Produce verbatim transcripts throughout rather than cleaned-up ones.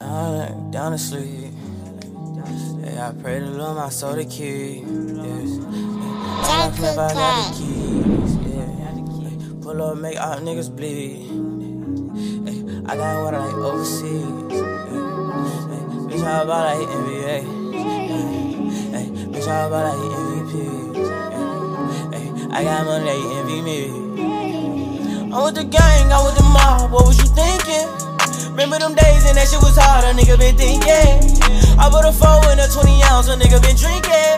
Down, down to sleep. Yeah, I pray to Lord my soul to keep. Yes. I care about all the keys. Yeah. Pull up, make all niggas bleed. I got what I like overseas. Bitch, how about I hit N B A? Bitch, how about I hit M V P? I got money, they envy me. I'm with the gang, I'm with the mob. What was you thinking? Remember them days and that shit was hard, a nigga been thinking. I put a four in a twenty ounce, a nigga been drinking.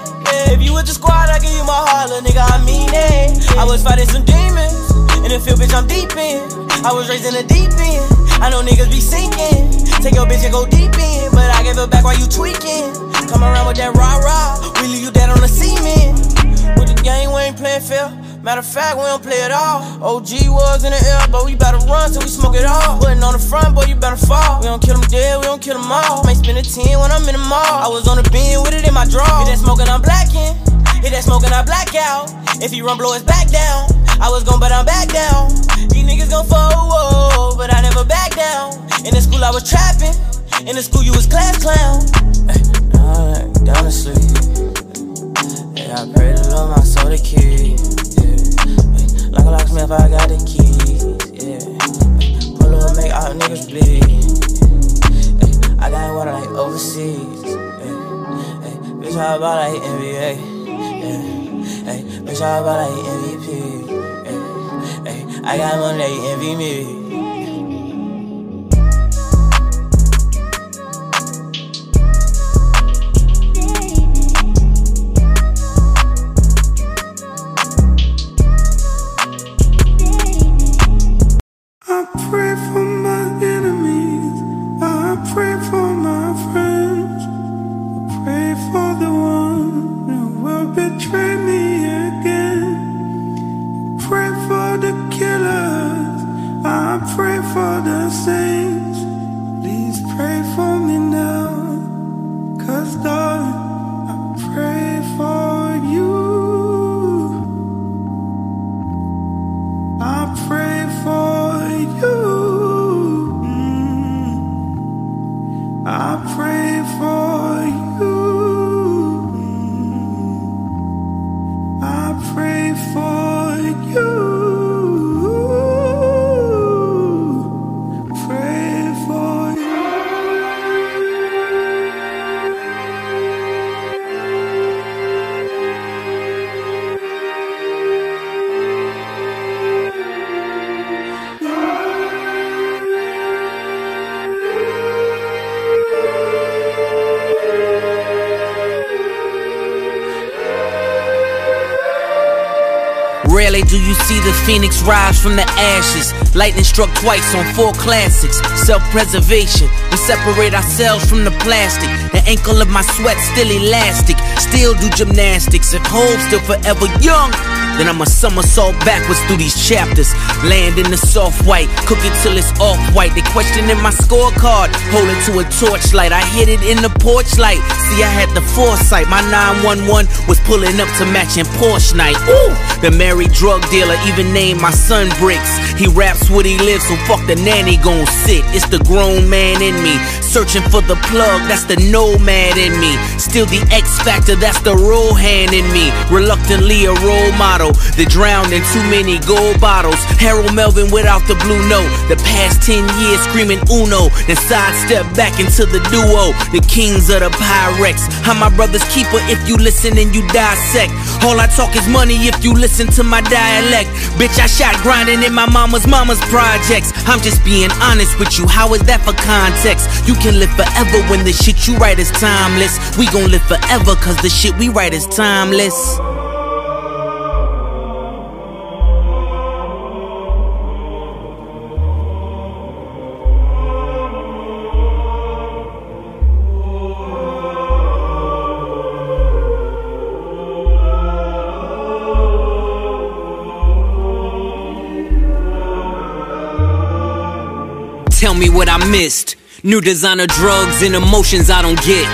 If you with the squad, I give you my heart, a nigga, I mean it. I was fighting some demons, in the field, bitch, I'm deep in. I was raised in the deep end, I know niggas be sinking. Take your bitch and go deep in, but I give it back while you tweaking. Come around with that rah-rah, we leave you dead on the cement. With the game, we ain't playing fair. Matter of fact, we don't play at all. O G was in the air, but we better run till we smoke it all. Putting on the front, boy, you better fall. We don't kill them dead, we don't kill them all. Might spend a ten when I'm in the mall. I was on the bin with it in my draw. Hit that smoke and I'm blacking. Hit that smoke and I black out. If he run, blow his back down. I was gone, but I'm back down. These niggas gon' fall, but I never back down. In the school, I was trapping. In the school, you was class clown. Ay, down, down to sleep. Yeah, I pray to Lord my soul to keep. Like a locksmith, I got the keys, yeah. Pull up, make all niggas bleed. Ay, I got what I like overseas. Ay, ay, bitch, how about I hit N B A? Yeah. Ay, bitch, how about I hit M V P? Ay, ay, I got money, they envy me. Do you see the phoenix rise from the ashes? Lightning struck twice on four classics. Self-preservation, we separate ourselves from the plastic. The ankle of my sweat still elastic. Still do gymnastics. If home's still forever young, then I'm a somersault backwards through these chapters. Land in the soft white, cook it till it's off white. They questioning my scorecard, hold it to a torchlight. I hit it in the porch light. See, I had the foresight. My nine one one was pulling up to matching Porsche night. Ooh, the married drug dealer even named my son Bricks. He raps what he lives, so fuck the nanny gon' sit. It's the grown man in me, searching for the plug. That's the nomad in me. Still the X factor, that's the Rohan in me. Reluctantly a role model. They drowned in too many gold bottles. Harold Melvin without the blue note. The past ten years screaming Uno, then sidestep back into the duo. The kings of the Pyrex. I'm my brother's keeper if you listen and you dissect. All I talk is money if you listen to my dialect. Bitch, I shot grinding in my mama's mama's projects. I'm just being honest with you, how is that for context? You can live forever when the shit you write is timeless. We gon' live forever cause the shit we write is timeless. Tell me what I missed. New designer drugs and emotions I don't get.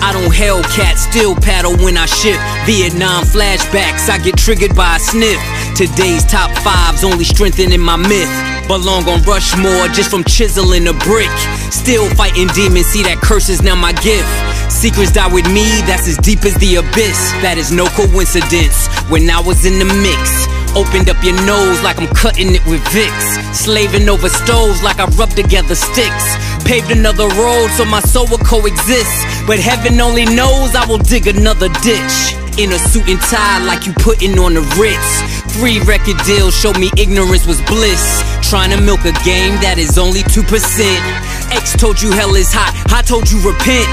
I don't Hellcat, still paddle when I shift. Vietnam flashbacks, I get triggered by a sniff. Today's top fives only strengthening my myth. Belong on Rushmore just from chiseling a brick. Still fighting demons, see that curse is now my gift. Secrets die with me, that's as deep as the abyss. That is no coincidence, when I was in the mix. Opened up your nose like I'm cutting it with Vicks. Slaving over stoves like I rubbed together sticks. Paved another road so my soul will coexist. But heaven only knows I will dig another ditch. In a suit and tie like you putting on the Ritz. Three record deals showed me ignorance was bliss. Trying to milk a game that is only two percent. X told you hell is hot, I told you repent.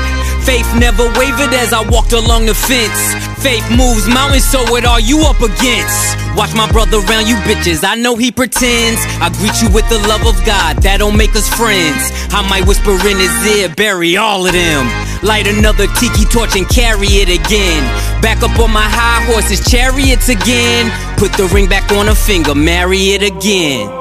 Faith never wavered as I walked along the fence. Faith moves mountains, so what are you up against? Watch my brother round you bitches, I know he pretends. I greet you with the love of God, that don't make us friends. I might whisper in his ear, bury all of them. Light another tiki torch and carry it again. Back up on my high horses, chariots again. Put the ring back on a finger, marry it again.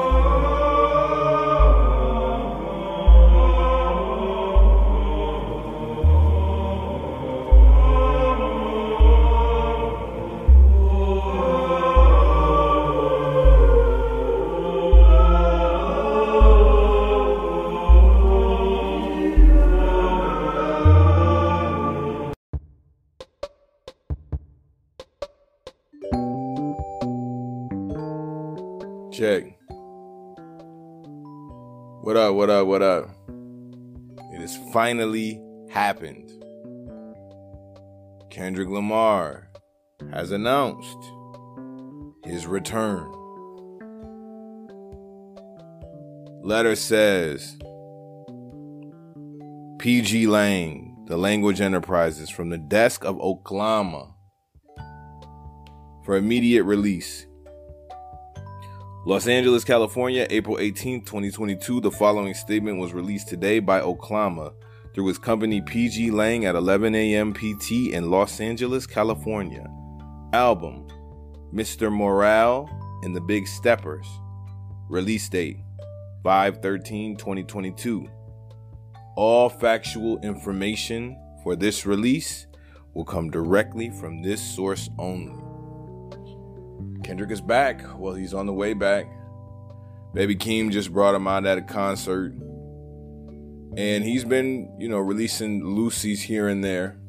Check. What up, what up, what up? It has finally happened. Kendrick Lamar has announced his return. Letter says, P G Lang, the Language Enterprises, from the desk of Oklahoma for immediate release. Los Angeles, California, April eighteenth, twenty twenty-two. The following statement was released today by Oklahoma through his company P G Lang at eleven a.m. P T in Los Angeles, California. Album, Mister Morale and the Big Steppers. Release date, five thirteen twenty twenty-two. All factual information for this release will come directly from this source only. Kendrick is back. Well, he's on the way back. Baby Keem just brought him out at a concert. And he's been, you know, releasing loosies here and there.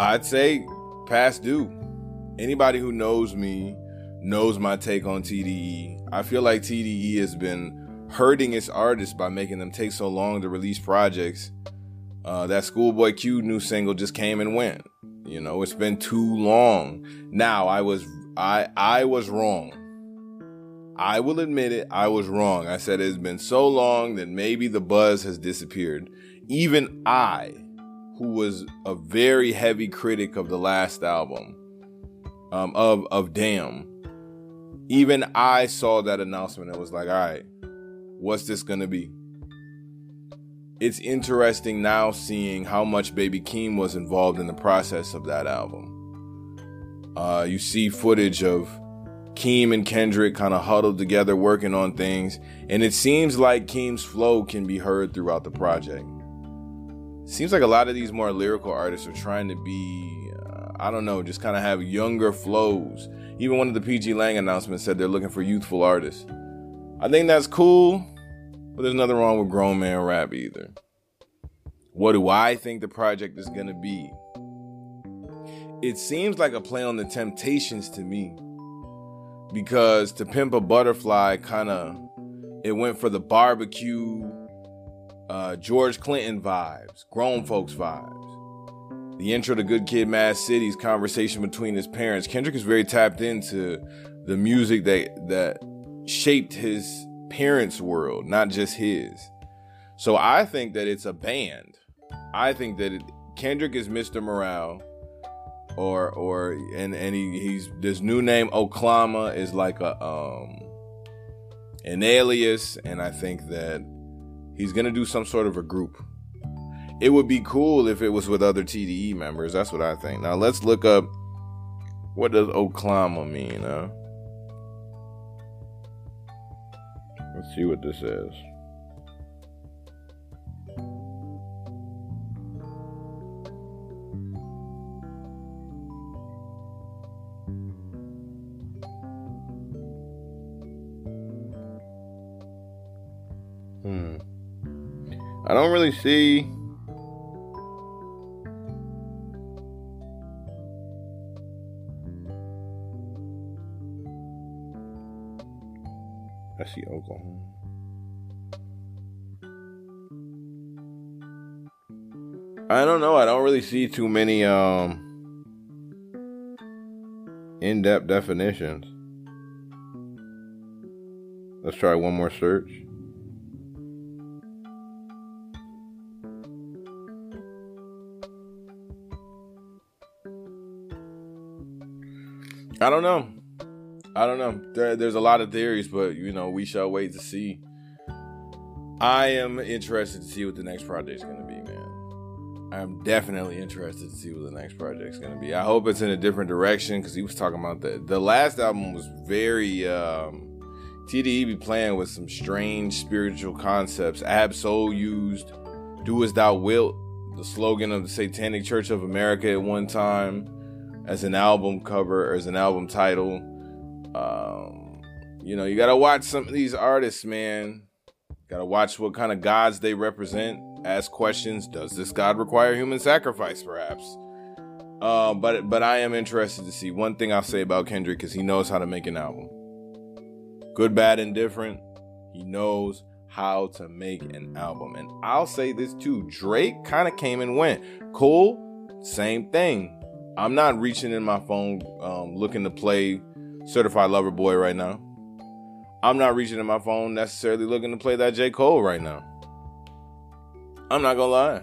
I'd say past due. Anybody who knows me knows my take on T D E. I feel like T D E has been hurting its artists by making them take so long to release projects. Uh, that Schoolboy Q new single just came and went. You know, it's been too long. Now, I was I I was wrong. I will admit it, I was wrong. I said it's been so long that maybe the buzz has disappeared. Even I, who was a very heavy critic of the last album, um, of, of Damn, even I saw that announcement and was like, all right, what's this going to be? It's interesting now seeing how much Baby Keem was involved in the process of that album. Uh, you see footage of Keem and Kendrick kind of huddled together working on things, and it seems like Keem's flow can be heard throughout the project. Seems like a lot of these more lyrical artists are trying to be, uh, I don't know, just kind of have younger flows. Even one of the P G Lang announcements said they're looking for youthful artists. I think that's cool. But there's nothing wrong with grown man rap either. What do I think the project is going to be? It seems like a play on the Temptations to me. Because To Pimp a Butterfly kind of, it went for the barbecue, uh, George Clinton vibes, grown folks vibes. The intro to Good Kid, Mad City's conversation between his parents. Kendrick is very tapped into the music that, that shaped his parents' world, not just his. So I think that it's a band. I think that it, Kendrick is Mister Morale, or or and and he, he's this new name Oklahoma is like a um an alias, and I think that he's gonna do some sort of a group. It would be cool if it was with other T D E members. That's what I think. Now let's look up, what does Oklahoma mean, huh? Let's see what this is. Hmm. I don't really see. I see Oklahoma. I don't know. I don't really see too many um in-depth definitions. Let's try one more search. I don't know. I don't know. There, there's a lot of theories, but, you know, we shall wait to see. I am interested to see what the next project's going to be, man. I'm definitely interested to see what the next project's going to be. I hope it's in a different direction, because he was talking about that. The last album was very... Um, T D E be playing with some strange spiritual concepts. Ab Soul used "Do As Thou Wilt," the slogan of the Satanic Church of America at one time, as an album cover, or as an album title. Um, you know, you gotta watch some of these artists, man. Gotta watch what kind of gods they represent. Ask questions. Does this god require human sacrifice, perhaps? Uh, but but I am interested to see. One thing I'll say about Kendrick is he knows how to make an album. Good, bad, and different. He knows how to make an album. And I'll say this too. Drake kind of came and went. Cool. Same thing. I'm not reaching in my phone um, looking to play Certified Lover Boy right now. I'm not reaching in my phone necessarily looking to play that J. Cole right now. I'm not going to lie.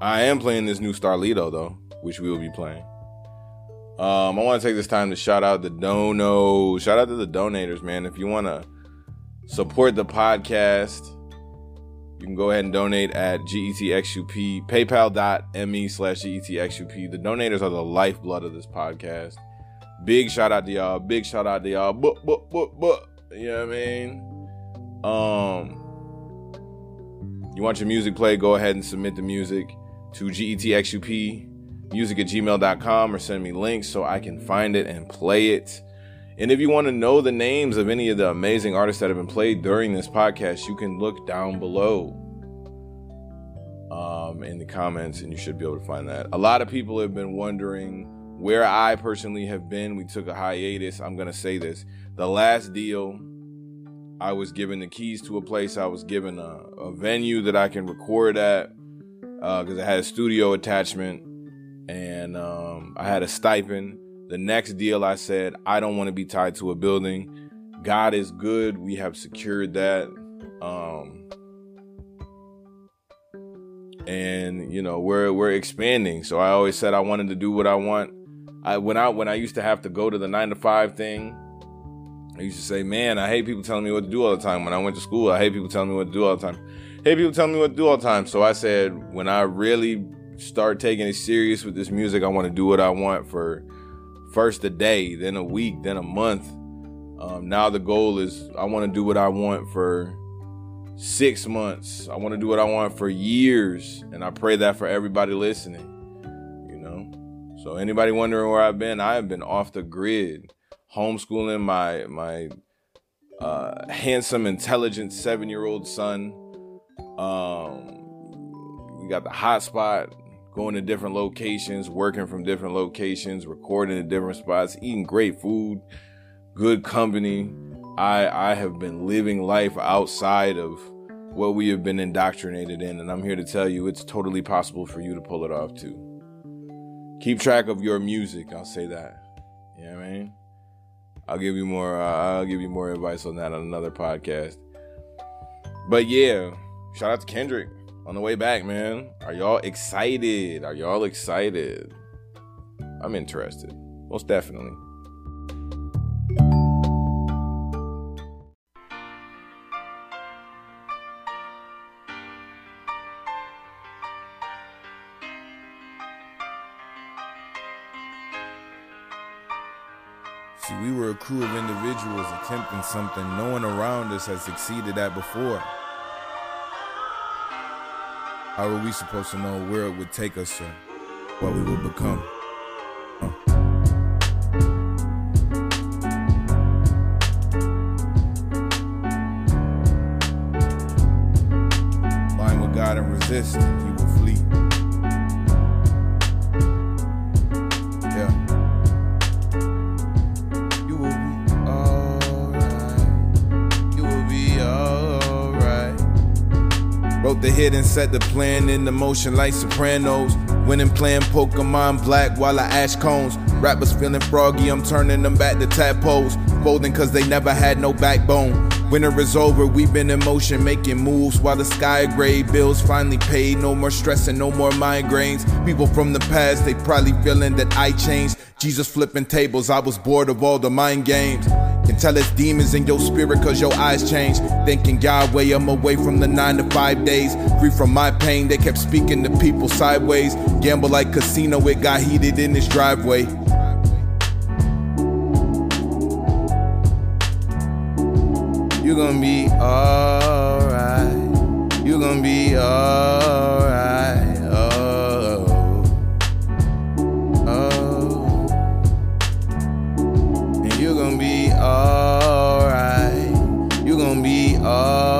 I am playing this new Starlito though, which we will be playing. Um, I want to take this time to shout out the dono, shout out to the donators, man. If you want to support the podcast, you can go ahead and donate at G E T X U P, paypal.me slash G E T X U P. The donators are the lifeblood of this podcast. Big shout out to y'all. Big shout out to y'all. Buh, buh, buh, buh. You know what I mean? Um, you want your music played, go ahead and submit the music to G E T X U P. music at gmail dot com, or send me links so I can find it and play it. And if you want to know the names of any of the amazing artists that have been played during this podcast, you can look down below um, in the comments, and you should be able to find that. A lot of people have been wondering where I personally have been. We took a hiatus. I'm going to say this. The last deal, I was given the keys to a place. I was given a, a venue that I can record at because uh, it had a studio attachment. And um, I had a stipend. The next deal, I said, I don't want to be tied to a building. God is good. We have secured that. Um, and, you know, we're we're expanding. So I always said I wanted to do what I want. I went out when I used to have to go to the nine to five thing. I used to say, man, I hate people telling me what to do all the time. When I went to school, I hate people telling me what to do all the time. I hate people telling me what to do all the time. So I said, when I really... start taking it serious with this music, I want to do what I want for first a day, then a week, then a month. Um, now the goal is I want to do what I want for six months. I want to do what I want for years. And I pray that for everybody listening, you know? So anybody wondering where I've been, I have been off the grid, homeschooling my, my uh, handsome, intelligent seven-year-old son. Um, we got the hotspot. Going to different locations, working from different locations, recording at different spots, eating great food, good company. I I have been living life outside of what we have been indoctrinated in, and I'm here to tell you it's totally possible for you to pull it off too. Keep track of your music, I'll say that. You know what I mean? I'll give you more. Uh, I'll give you more advice on that on another podcast. But yeah, shout out to Kendrick. On the way back, man, are y'all excited? Are y'all excited? I'm interested. Most definitely. See, we were a crew of individuals attempting something no one around us has succeeded at before. How are we supposed to know where it would take us or what we would become? Huh. try to resist, you will flee. Yeah. You will be alright. You will be alright. Wrote the hit and set the plan into motion like Sopranos. Winning playing Pokemon Black while I ash cones. Rappers feeling froggy, I'm turning them back to tadpoles. Folding cause they never had no backbone. Winter is over, we've been in motion, making moves while the sky gray. Bills finally paid, no more stress and no more migraines. People from the past, they probably feeling that I changed. Jesus flipping tables, I was bored of all the mind games. Can tell it's demons in your spirit cause your eyes change. Thinking Yahweh, I'm away from the nine to five days. Free from my pain, they kept speaking to people sideways. Gamble like casino, it got heated in this driveway. You gonna be alright. You gonna be alright. Oh, oh. And you gonna be alright. You gonna be alright.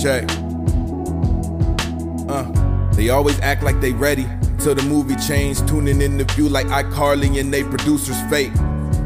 Hey. Uh. Check. They always act like they ready, till the movie changed. Tuning in the view like iCarly and they producers fake.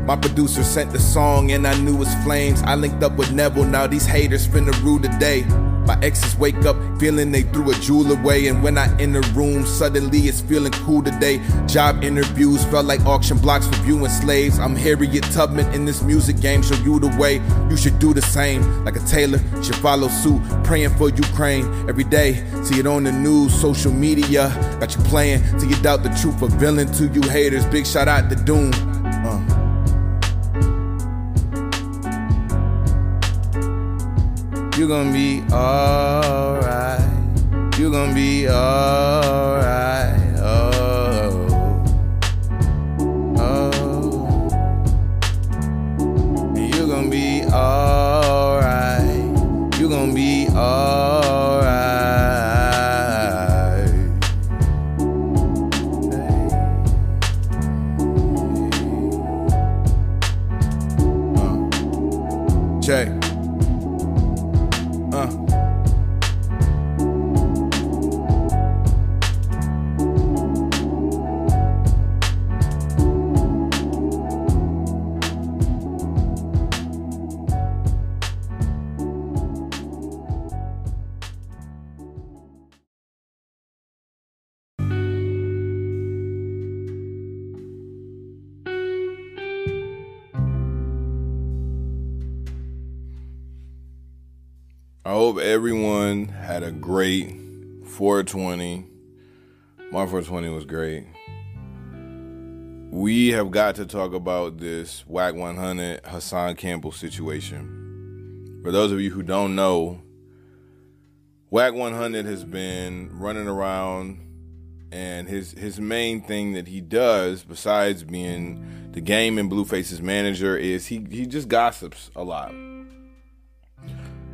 My producer sent the song and I knew it was flames. I linked up with Neville, now these haters finna rue the day. My exes wake up feeling they threw a jewel away. And when I enter room, suddenly it's feeling cool today. Job interviews felt like auction blocks reviewing slaves. I'm Harriet Tubman in this music game, show you the way. You should do the same, like a tailor should follow suit. Praying for Ukraine every day, see it on the news, social media. Got you playing till you doubt the truth, a villain to you haters. Big shout out to Doom. Uh. You gonna be alright. You gonna be alright. Oh, oh. And you gonna be alright. You gonna be alright. Hey. Uh. Check. I hope everyone had a great four twenty. My four twenty was great. We have got to talk about this Wack one hundred Hassan Campbell situation. For those of you who don't know, Wack one hundred has been running around, and his his main thing that he does, besides being the Game and Blueface's manager, is he he just gossips a lot.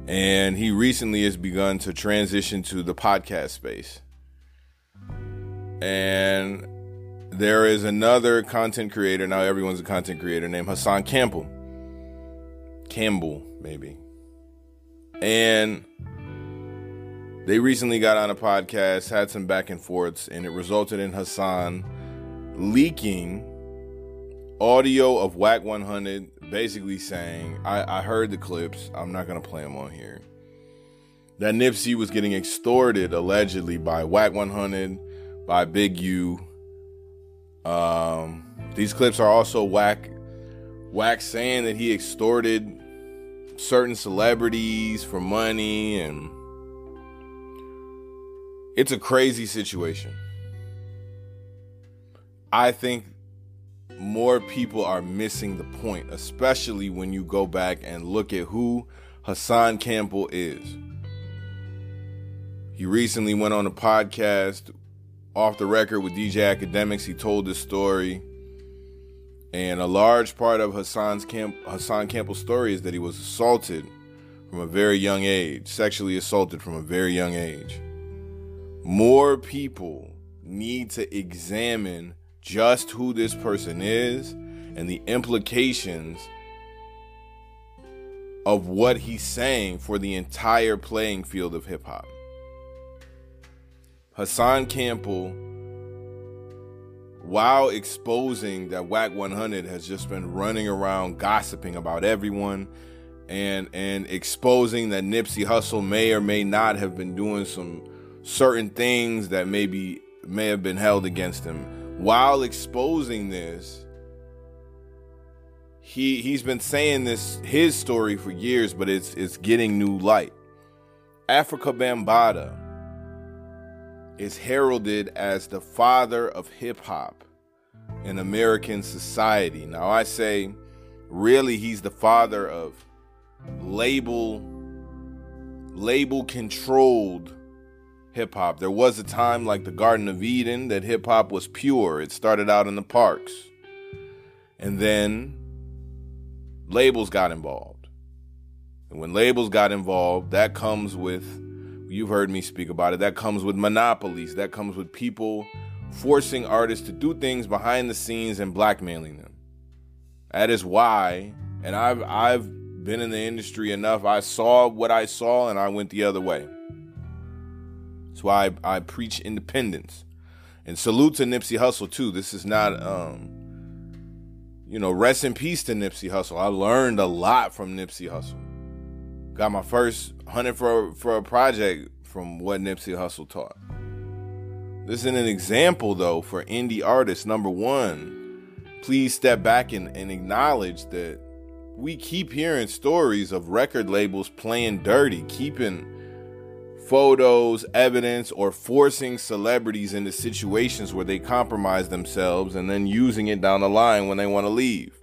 And he recently has begun to transition to the podcast space. And there is another content creator, now everyone's a content creator, named Hassan Campbell. Campbell, maybe. And they recently got on a podcast, had some back and forths, and it resulted in Hassan leaking audio of Wack one hundred. Basically saying, I, I heard the clips, I'm not going to play them on here, that Nipsey was getting extorted allegedly by Wack one hundred, by Big U. Um, these clips are also Wack, Wack saying that he extorted certain celebrities for money, and it's a crazy situation. I think more people are missing the point, especially when you go back and look at who Hassan Campbell is. He recently went on a podcast off the record with D J Academics. He told this story. And a large part of Hassan's Camp, Hassan Campbell's story is that he was assaulted from a very young age, sexually assaulted from a very young age. More people need to examine just who this person is and the implications of what he's saying for the entire playing field of hip-hop. Hassan Campbell, while exposing that Wack one hundred has just been running around gossiping about everyone and and exposing that Nipsey Hussle may or may not have been doing some certain things that maybe may have been held against him, while exposing this, he he's been saying this, his story, for years, but it's it's getting new light. Afrika Bambaataa is heralded as the father of hip-hop in American society. Now, I say, really, he's the father of label, label-controlled hip-hop. There was a time, like the Garden of Eden, that hip-hop was pure. It started out in the parks. And then labels got involved. And when labels got involved, that comes with, you've heard me speak about it, that comes with monopolies. That comes with people forcing artists to do things behind the scenes and blackmailing them. That is why, and I've I've been in the industry enough, I saw what I saw and I went the other way. That's why I, I preach independence. And salute to Nipsey Hussle too. This is not, um, you know, rest in peace to Nipsey Hussle. I learned a lot from Nipsey Hussle. Got my first hundred for, for a project from what Nipsey Hussle taught. This is an example, though, for indie artists. Number one, please step back and, and acknowledge that we keep hearing stories of record labels playing dirty, keeping photos, evidence, or forcing celebrities into situations where they compromise themselves and then using it down the line when they want to leave.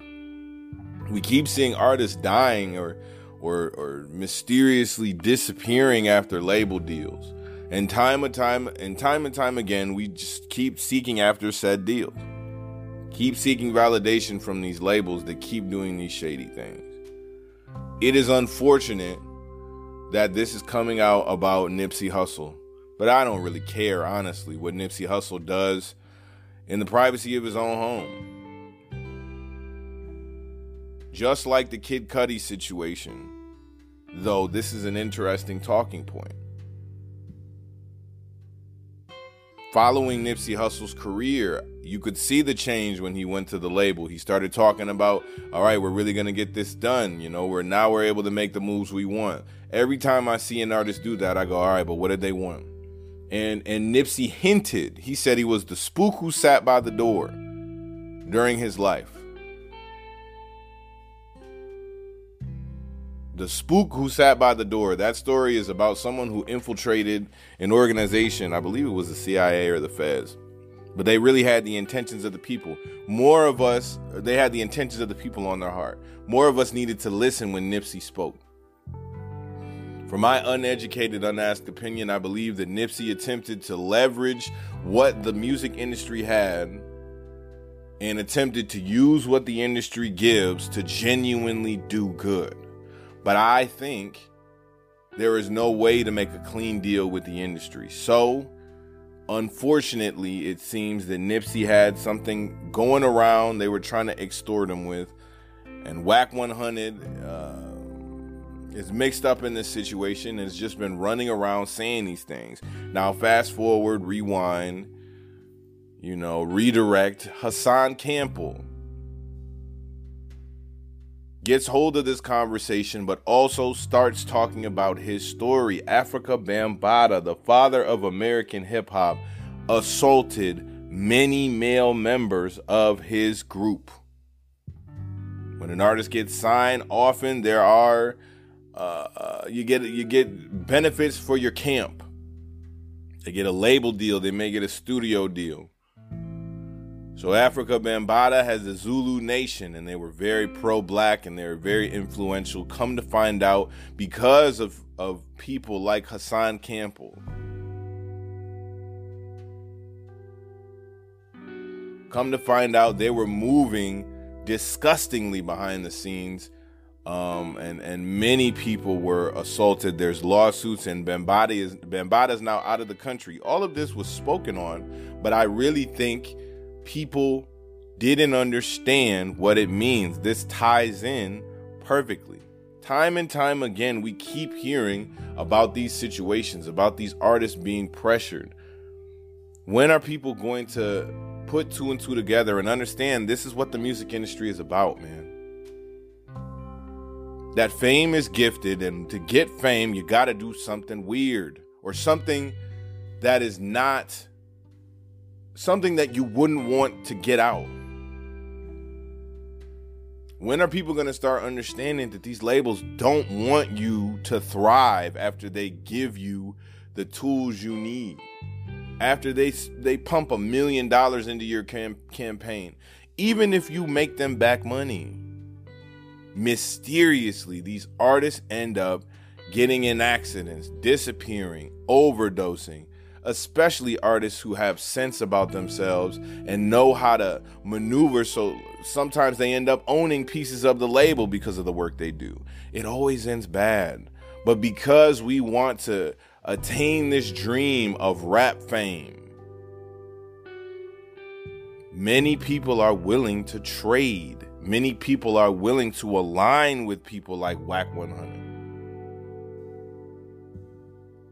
We keep seeing artists dying or Or, or mysteriously disappearing after label deals. And time and time and time and time again, we just keep seeking after said deals. Keep seeking validation from these labels that keep doing these shady things. It is unfortunate that this is coming out about Nipsey Hussle, but I don't really care, honestly, what Nipsey Hussle does in the privacy of his own home. Just like the Kid Cudi situation, though, this is an interesting talking point. Following Nipsey Hussle's career, you could see the change when he went to the label. He started talking about, all right, we're really going to get this done. You know, we're now we're able to make the moves we want. Every time I see an artist do that, I go, all right, but what did they want? And, and Nipsey hinted. He said he was the spook who sat by the door during his life. The spook who sat by the door. That story is about someone who infiltrated an organization. I believe it was the C I A or the Feds. But they really had the intentions of the people. More of us, they had the intentions of the people on their heart. More of us needed to listen when Nipsey spoke. From my uneducated, unasked opinion, I believe that Nipsey attempted to leverage what the music industry had and attempted to use what the industry gives to genuinely do good. But I think there is no way to make a clean deal with the industry. So, unfortunately, it seems that Nipsey had something going around they were trying to extort him with. And Wack one hundred uh, is mixed up in this situation and has just been running around saying these things. Now, fast forward, rewind, you know, redirect. Hassan Campbell gets hold of this conversation, but also starts talking about his story. Afrika Bambaataa, the father of American hip-hop, assaulted many male members of his group. When an artist gets signed, often there are uh, uh, you get you get benefits for your camp. They get a label deal. They may get a studio deal. So Afrika Bambaataa has the Zulu Nation, and they were very pro-black and they were very influential. Come to find out, because of, of people like Hassan Campbell. Come to find out, they were moving disgustingly behind the scenes, um, and, and many people were assaulted. There's lawsuits, and Bambaataa is, Bambaataa is now out of the country. All of this was spoken on, but I really think people didn't understand what it means. This ties in perfectly. Time and time again, we keep hearing about these situations, about these artists being pressured. When are people going to put two and two together and understand this is what the music industry is about, man? That fame is gifted, and to get fame, you got to do something weird or something that is not something that you wouldn't want to get out. When are people going to start understanding that these labels don't want you to thrive after they give you the tools you need? After they they pump a million dollars into your cam- campaign, even if you make them back money, mysteriously, these artists end up getting in accidents, disappearing, overdosing, especially artists who have sense about themselves and know how to maneuver. So sometimes they end up owning pieces of the label because of the work they do. It always ends bad. But because we want to attain this dream of rap fame, many people are willing to trade. Many people are willing to align with people like Wack one hundred.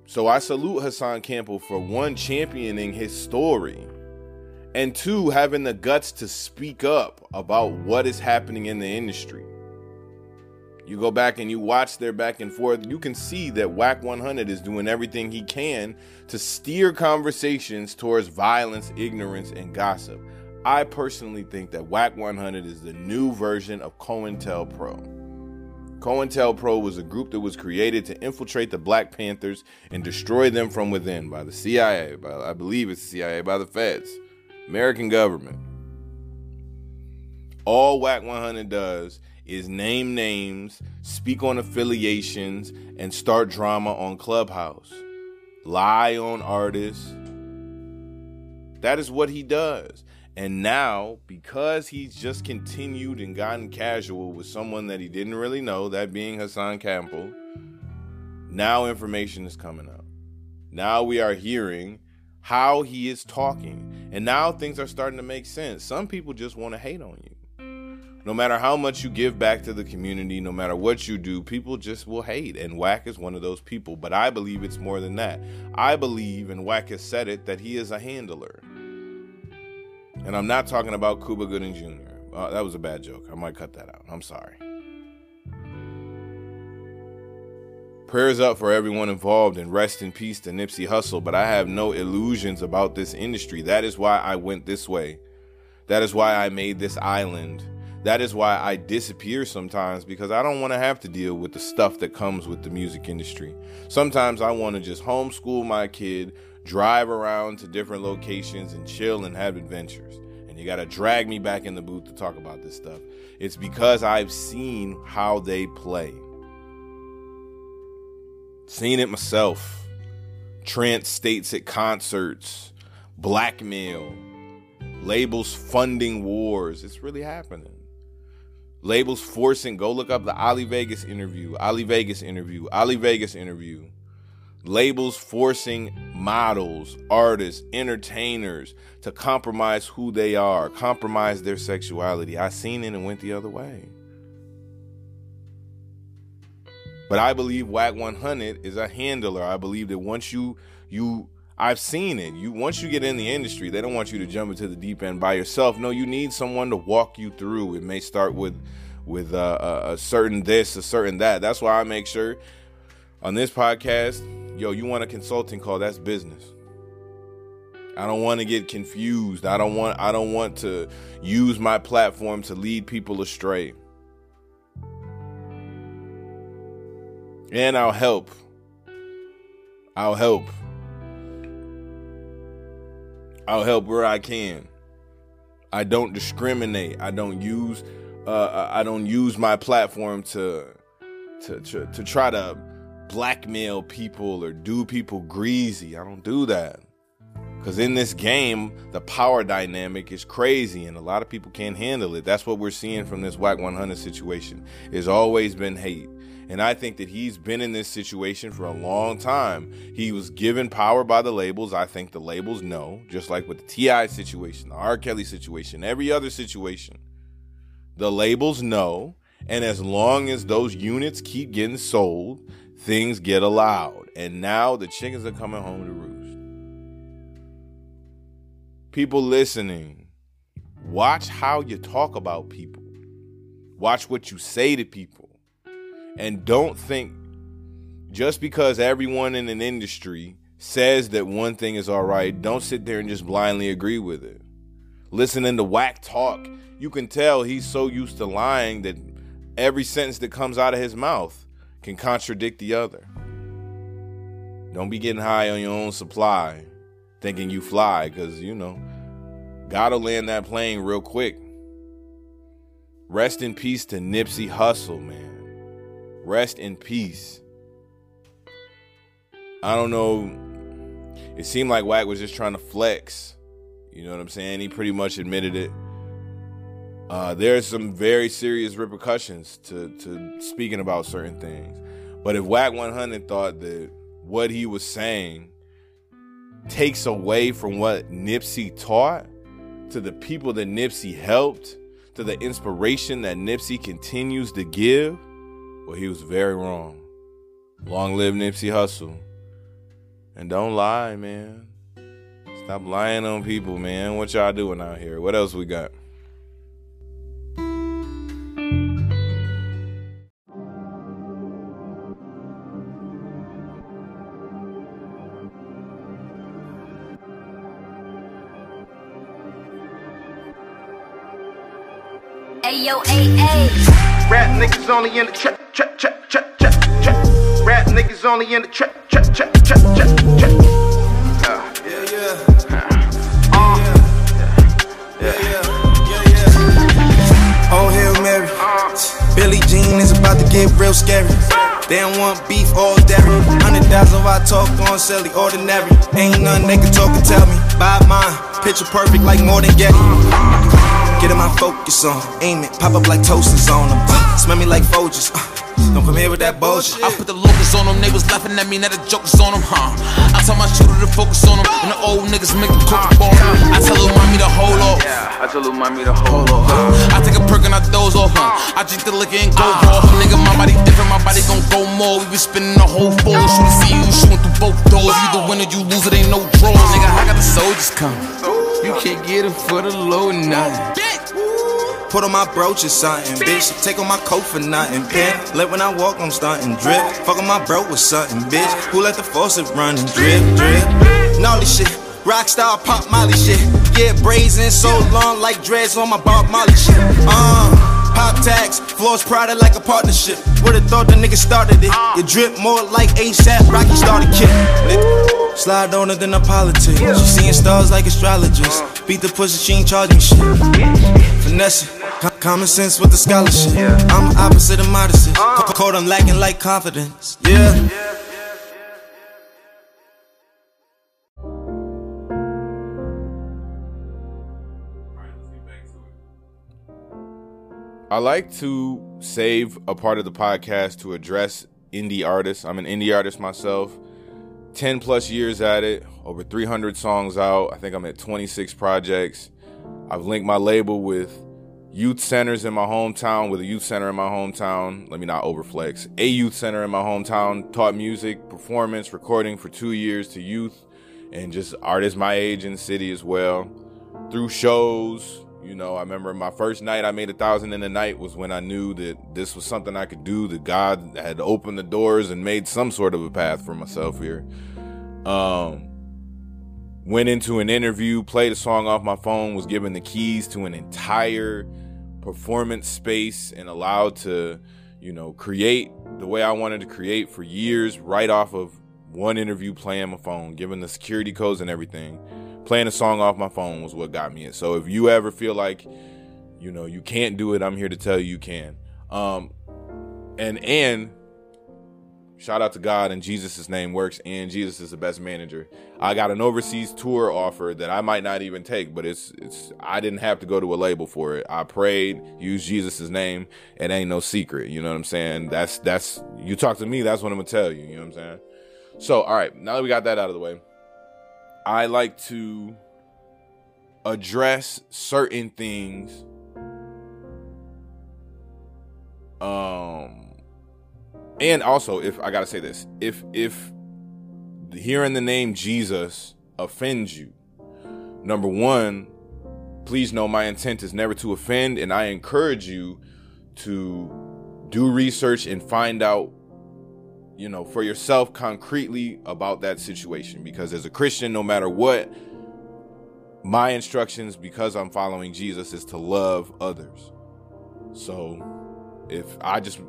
So I salute Hassan Campbell for, one, championing his story, and two, having the guts to speak up about what is happening in the industry. You go back and you watch their back and forth, you can see that Wack one hundred is doing everything he can to steer conversations towards violence, ignorance, and gossip. I personally think that Wack one hundred is the new version of COINTELPRO. COINTELPRO was a group that was created to infiltrate the Black Panthers and destroy them from within by the C I A, by, I believe it's the C I A, by the feds, American government. All Wack one hundred does is name names, speak on affiliations, and start drama on Clubhouse. Lie on artists. That is what he does. And now, because he's just continued and gotten casual with someone that he didn't really know, that being Hassan Campbell, now information is coming up. Now we are hearing how he is talking. And now things are starting to make sense. Some people just want to hate on you. No matter how much you give back to the community, no matter what you do, people just will hate. And Wack is one of those people. But I believe it's more than that. I believe, and Wack has said it, that he is a handler. And I'm not talking about Cuba Gooding Junior Uh, that was a bad joke. I might cut that out. I'm sorry. Prayers up for everyone involved, and rest in peace to Nipsey Hussle. But I have no illusions about this industry. That is why I went this way. That is why I made this island. That is why I disappear sometimes, because I don't want to have to deal with the stuff that comes with the music industry. Sometimes I want to just homeschool my kid, drive around to different locations and chill and have adventures. And you got to drag me back in the booth to talk about this stuff. It's because I've seen how they play. Seen it myself. Trans states at concerts. Blackmail. Labels funding wars. It's really happening. Labels forcing. Go look up the Ali Vegas interview. Ali Vegas interview. Ali Vegas interview. Labels forcing models, artists, entertainers to compromise who they are, compromise their sexuality. I seen it and went the other way. But I believe Wack one hundred is a handler. I believe that once you, you, I've seen it. You, once you get in the industry, they don't want you to jump into the deep end by yourself. No, you need someone to walk you through. It may start with, with uh, a certain this, a certain that. That's why I make sure on this podcast, yo, you want a consulting call, that's business. I don't want to get confused. I don't want I don't want to use my platform to lead people astray. And I'll help. I'll help. I'll help where I can. I don't discriminate. I don't use uh, I don't use my platform to to to, to try to blackmail people or do people greasy. I don't do that. Because in this game, the power dynamic is crazy and a lot of people can't handle it. That's what we're seeing from this Wack one hundred situation. It's always been hate. And I think that he's been in this situation for a long time. He was given power by the labels. I think the labels know, just like with the T I situation, the R. Kelly situation, every other situation. The labels know. And as long as those units keep getting sold, things get allowed. And now the chickens are coming home to roost. People listening, watch how you talk about people. Watch what you say to people. And don't think just because everyone in an industry says that one thing is all right, don't sit there and just blindly agree with it. Listening to Wack talk, you can tell he's so used to lying that every sentence that comes out of his mouth can contradict the other. Don't be getting high on your own supply, thinking you fly, because, you know, God will land that plane real quick. Rest in peace to Nipsey Hussle, man. Rest in peace. I don't know. It seemed like Wack was just trying to flex. You know what I'm saying? He pretty much admitted it. Uh, there's some very serious repercussions to, to speaking about certain things. But if Wack one hundred thought that what he was saying takes away from what Nipsey taught, to the people that Nipsey helped, to the inspiration that Nipsey continues to give, well, he was very wrong. Long live Nipsey Hussle. And don't lie, man. Stop lying on people, man. What y'all doing out here? What else we got? A O A A. Rap niggas only in the trap. Check, check, check, check, check. Rap niggas only in the check, check, check, check, check, check. Uh, yeah, yeah. Uh, yeah, yeah, yeah, yeah. Oh, Hail Mary. Uh, Billie Jean is about to get real scary. They don't want beef or dairy. Hundred thousand, I talk on silly, ordinary. Ain't nothing they can talk and tell me. Buy mine, picture perfect like more than Getty. Get in my focus on, aim it, pop up like toasters on them. Smell me like Folgers, uh, don't come here with that bullshit. I put the locus on them, they was laughing at me, now the joke is on them, huh? I tell my shooter to focus on them, and the old niggas make them cook the ball. I tell little mommy to hold off. Yeah, I tell little mommy to hold off. I take a perk and I doze off, huh? I drink the liquor and go raw. Nigga, my body different, my body gon' go more. We be spinning the whole four. Shoot to see you, shooting through both doors. You the winner, you lose, it ain't no draw. Nigga, I got the soldiers coming. You can't get it for the low and nothing. Put on my brooch or something, bitch. Take on my coat for nothing, bitch. Let when I walk, I'm starting drip. Fuck on my bro with something, bitch. Who let the faucet run and drip, drip? Gnarly shit, rockstar pop Molly shit. Yeah, braids in so long like dreads on my Bob Molly shit. Uh, pop tags, floors prouder like a partnership. Would've thought the nigga started it. You drip more like ASAP, Rocky started kicking. Slide on her than a politic. She seeing stars like astrologers. Beat the pussy, she ain't charge me shit. Finesse, com- common sense with the scholarship. I'm opposite of modest. Caught I'm lacking like confidence. Yeah. I like to save a part of the podcast to address indie artists. I'm an indie artist myself. ten plus years at it, over three hundred songs out. I think I'm at twenty-six projects. I've linked my label with youth centers in my hometown, with a youth center in my hometown. Let me not overflex. A youth center in my hometown taught music, performance, recording for two years to youth and just artists my age in the city as well. Through shows, you know, I remember my first night I made a thousand in a night was when I knew that this was something I could do, that God had opened the doors and made some sort of a path for myself here. Um, went into an interview, played a song off my phone, was given the keys to an entire performance space and allowed to, you know, create the way I wanted to create for years right off of one interview playing my phone, given the security codes and everything. Playing a song off my phone was what got me in. So if you ever feel like, you know, you can't do it, I'm here to tell you you can. Um, and and Shout out to God, in Jesus' name works, and Jesus is the best manager. I got an overseas tour offer that I might not even take, but it's it's I didn't have to go to a label for it. I prayed, used Jesus' name. It ain't no secret. You know what I'm saying? That's that's you talk to me, that's what I'm gonna tell you. You know what I'm saying? So, all right, now that we got that out of the way, I like to address certain things um and also, if I gotta say this, if if hearing the name Jesus offends you, number one, please know my intent is never to offend, and I encourage you to do research and find out, you know, for yourself concretely about that situation. Because as a Christian, no matter what, my instructions, because I'm following Jesus, is to love others. So if I just...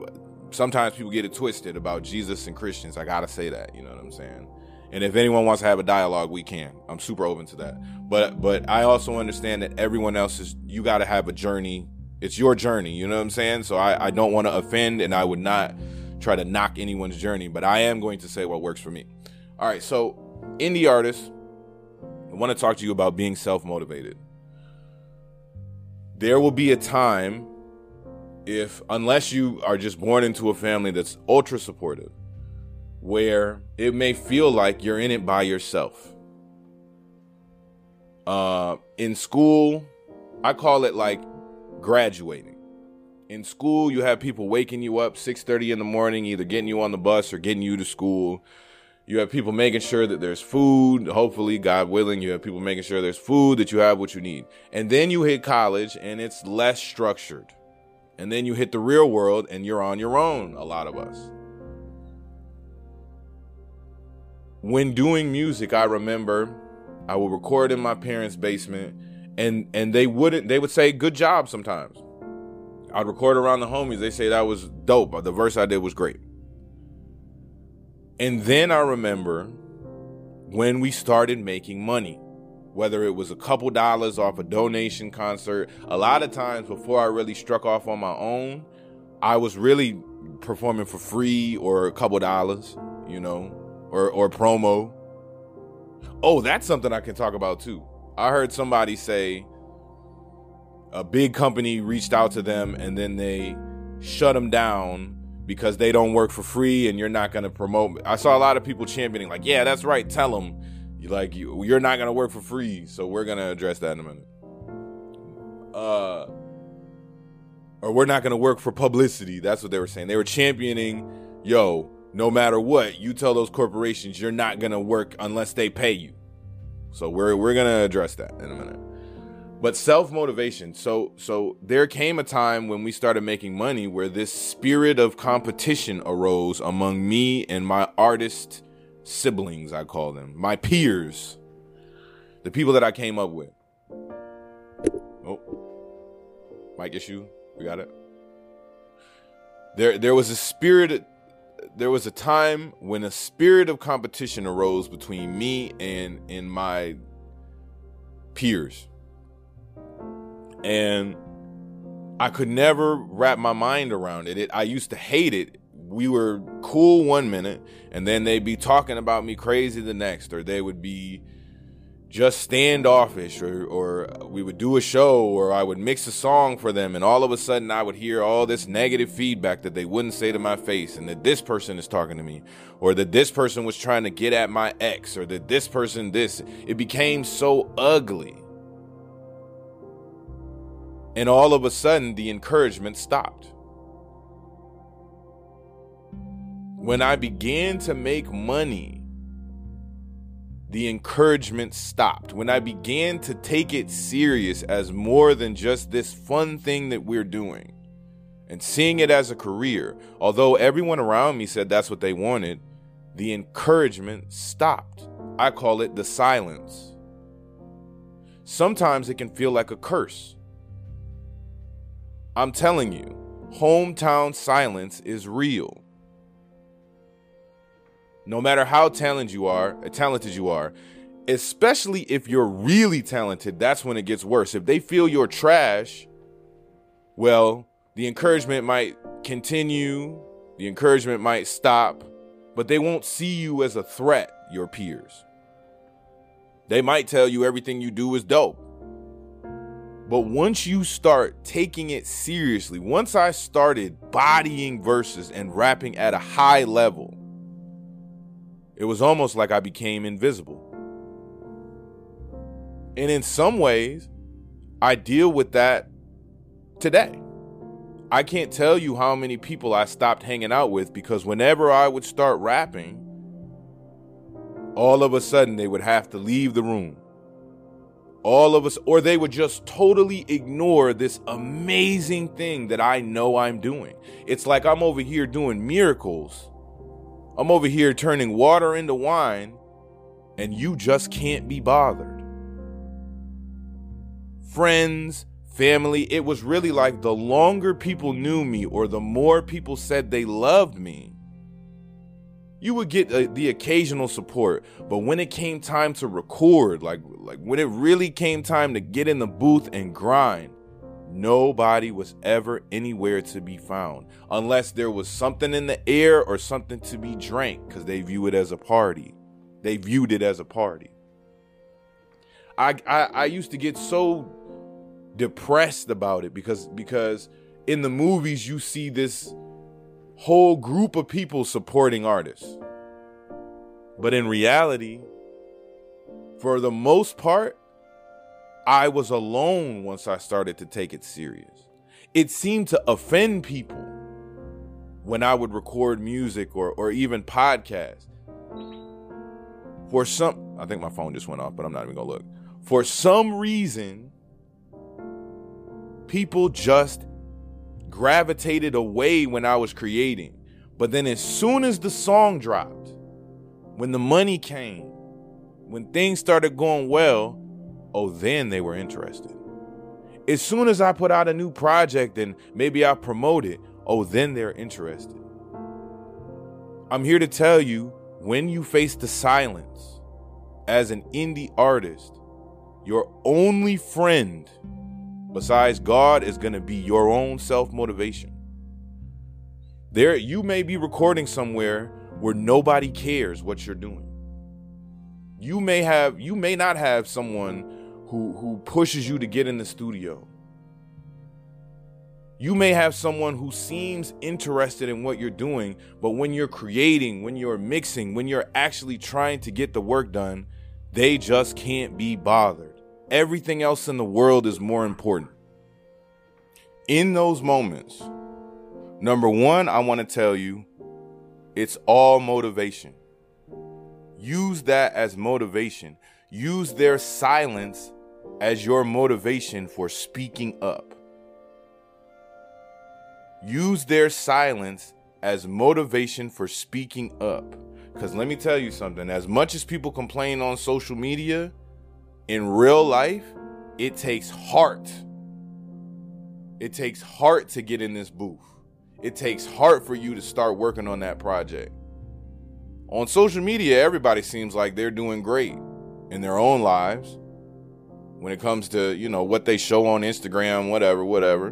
sometimes people get it twisted about Jesus and Christians. I gotta say that, you know what I'm saying? And if anyone wants to have a dialogue, we can. I'm super open to that. But but I also understand that everyone else is, you gotta have a journey. It's your journey, you know what I'm saying? So I, I don't want to offend, and I would not try to knock anyone's journey, but I am going to say what works for me. All right, so indie artists, I want to talk to you about being self-motivated. There will be a time, if unless you are just born into a family that's ultra supportive, where it may feel like you're in it by yourself. Uh, in school, I call it like graduating. In school, you have people waking you up six thirty in the morning, either getting you on the bus or getting you to school. You have people making sure that there's food. Hopefully, God willing, you have people making sure there's food, that you have what you need. And then you hit college and it's less structured. And then you hit the real world and you're on your own, a lot of us. When doing music, I remember I would record in my parents' basement, and, and they wouldn't, they would say, good job sometimes. I'd record around the homies. They say that was dope. The verse I did was great. And then I remember when we started making money. Whether it was a couple dollars off a donation concert, a lot of times before I really struck off on my own, I was really performing for free or a couple dollars, you know, or, or promo. Oh, that's something I can talk about too. I heard somebody say a big company reached out to them and then they shut them down because they don't work for free and you're not going to promote. I saw a lot of people championing like, yeah, that's right, tell them. Like, you're not going to work for free, so we're going to address that in a minute. Uh, or we're not going to work for publicity. That's what they were saying. They were championing, yo, no matter what, you tell those corporations you're not going to work unless they pay you. So we're we're going to address that in a minute. But self-motivation. So, so there came a time when we started making money where this spirit of competition arose among me and my artist siblings, I call them, my peers, the people that I came up with. Oh, mic issue, we got it. There, there was a spirit, there was a time when a spirit of competition arose between me and, and my peers. And I could never wrap my mind around it. it I used to hate it. We were cool one minute, and then they'd be talking about me crazy the next, or they would be just standoffish, or, or we would do a show, or I would mix a song for them, and all of a sudden I would hear all this negative feedback that they wouldn't say to my face, and that this person is talking to me, or that this person was trying to get at my ex, or that this person this. It became so ugly. And all of a sudden, the encouragement stopped. When I began to make money, the encouragement stopped. When I began to take it serious as more than just this fun thing that we're doing and seeing it as a career, although everyone around me said that's what they wanted, the encouragement stopped. I call it the silence. Sometimes it can feel like a curse. I'm telling you, hometown silence is real. No matter how talented you are, talented you are, especially if you're really talented, that's when it gets worse. If they feel you're trash, well, the encouragement might continue, the encouragement might stop, but they won't see you as a threat, your peers. They might tell you everything you do is dope. But once you start taking it seriously, once I started bodying verses and rapping at a high level, it was almost like I became invisible. And in some ways, I deal with that today. I can't tell you how many people I stopped hanging out with because whenever I would start rapping, all of a sudden they would have to leave the room. All of us, or they would just totally ignore this amazing thing that I know I'm doing. It's like I'm over here doing miracles. I'm over here turning water into wine, and you just can't be bothered. Friends, family, it was really like the longer people knew me or the more people said they loved me, you would get uh, the occasional support. But when it came time to record, like, like when it really came time to get in the booth and grind, nobody was ever anywhere to be found unless there was something in the air or something to be drank, because they view it as a party. They viewed it as a party. I, I, I used to get so depressed about it because because in the movies you see this whole group of people supporting artists, but in reality, for the most part, I was alone once I started to take it serious. It seemed to offend people when I would record music or or even podcasts. For some, I think my phone just went off, but I'm not even gonna look. For some reason, people just gravitated away when I was creating. But then as soon as the song dropped, when the money came, when things started going well, oh, then they were interested. As soon as I put out a new project and maybe I promote it, oh, then they're interested. I'm here to tell you, when you face the silence as an indie artist, your only friend besides God is going to be your own self-motivation. There, you may be recording somewhere where nobody cares what you're doing. You may have, you may not have someone who, who pushes you to get in the studio. You may have someone who seems interested in what you're doing, but when you're creating, when you're mixing, when you're actually trying to get the work done, they just can't be bothered. Everything else in the world is more important. In those moments, number one, I want to tell you, it's all motivation. Use that as motivation. Use their silence as your motivation for speaking up. Use their silence as motivation for speaking up. Because let me tell you something, as much as people complain on social media, in real life, it takes heart. It takes heart to get in this booth. It takes heart for you to start working on that project. On social media, everybody seems like they're doing great in their own lives when it comes to, you know, what they show on Instagram, whatever, whatever.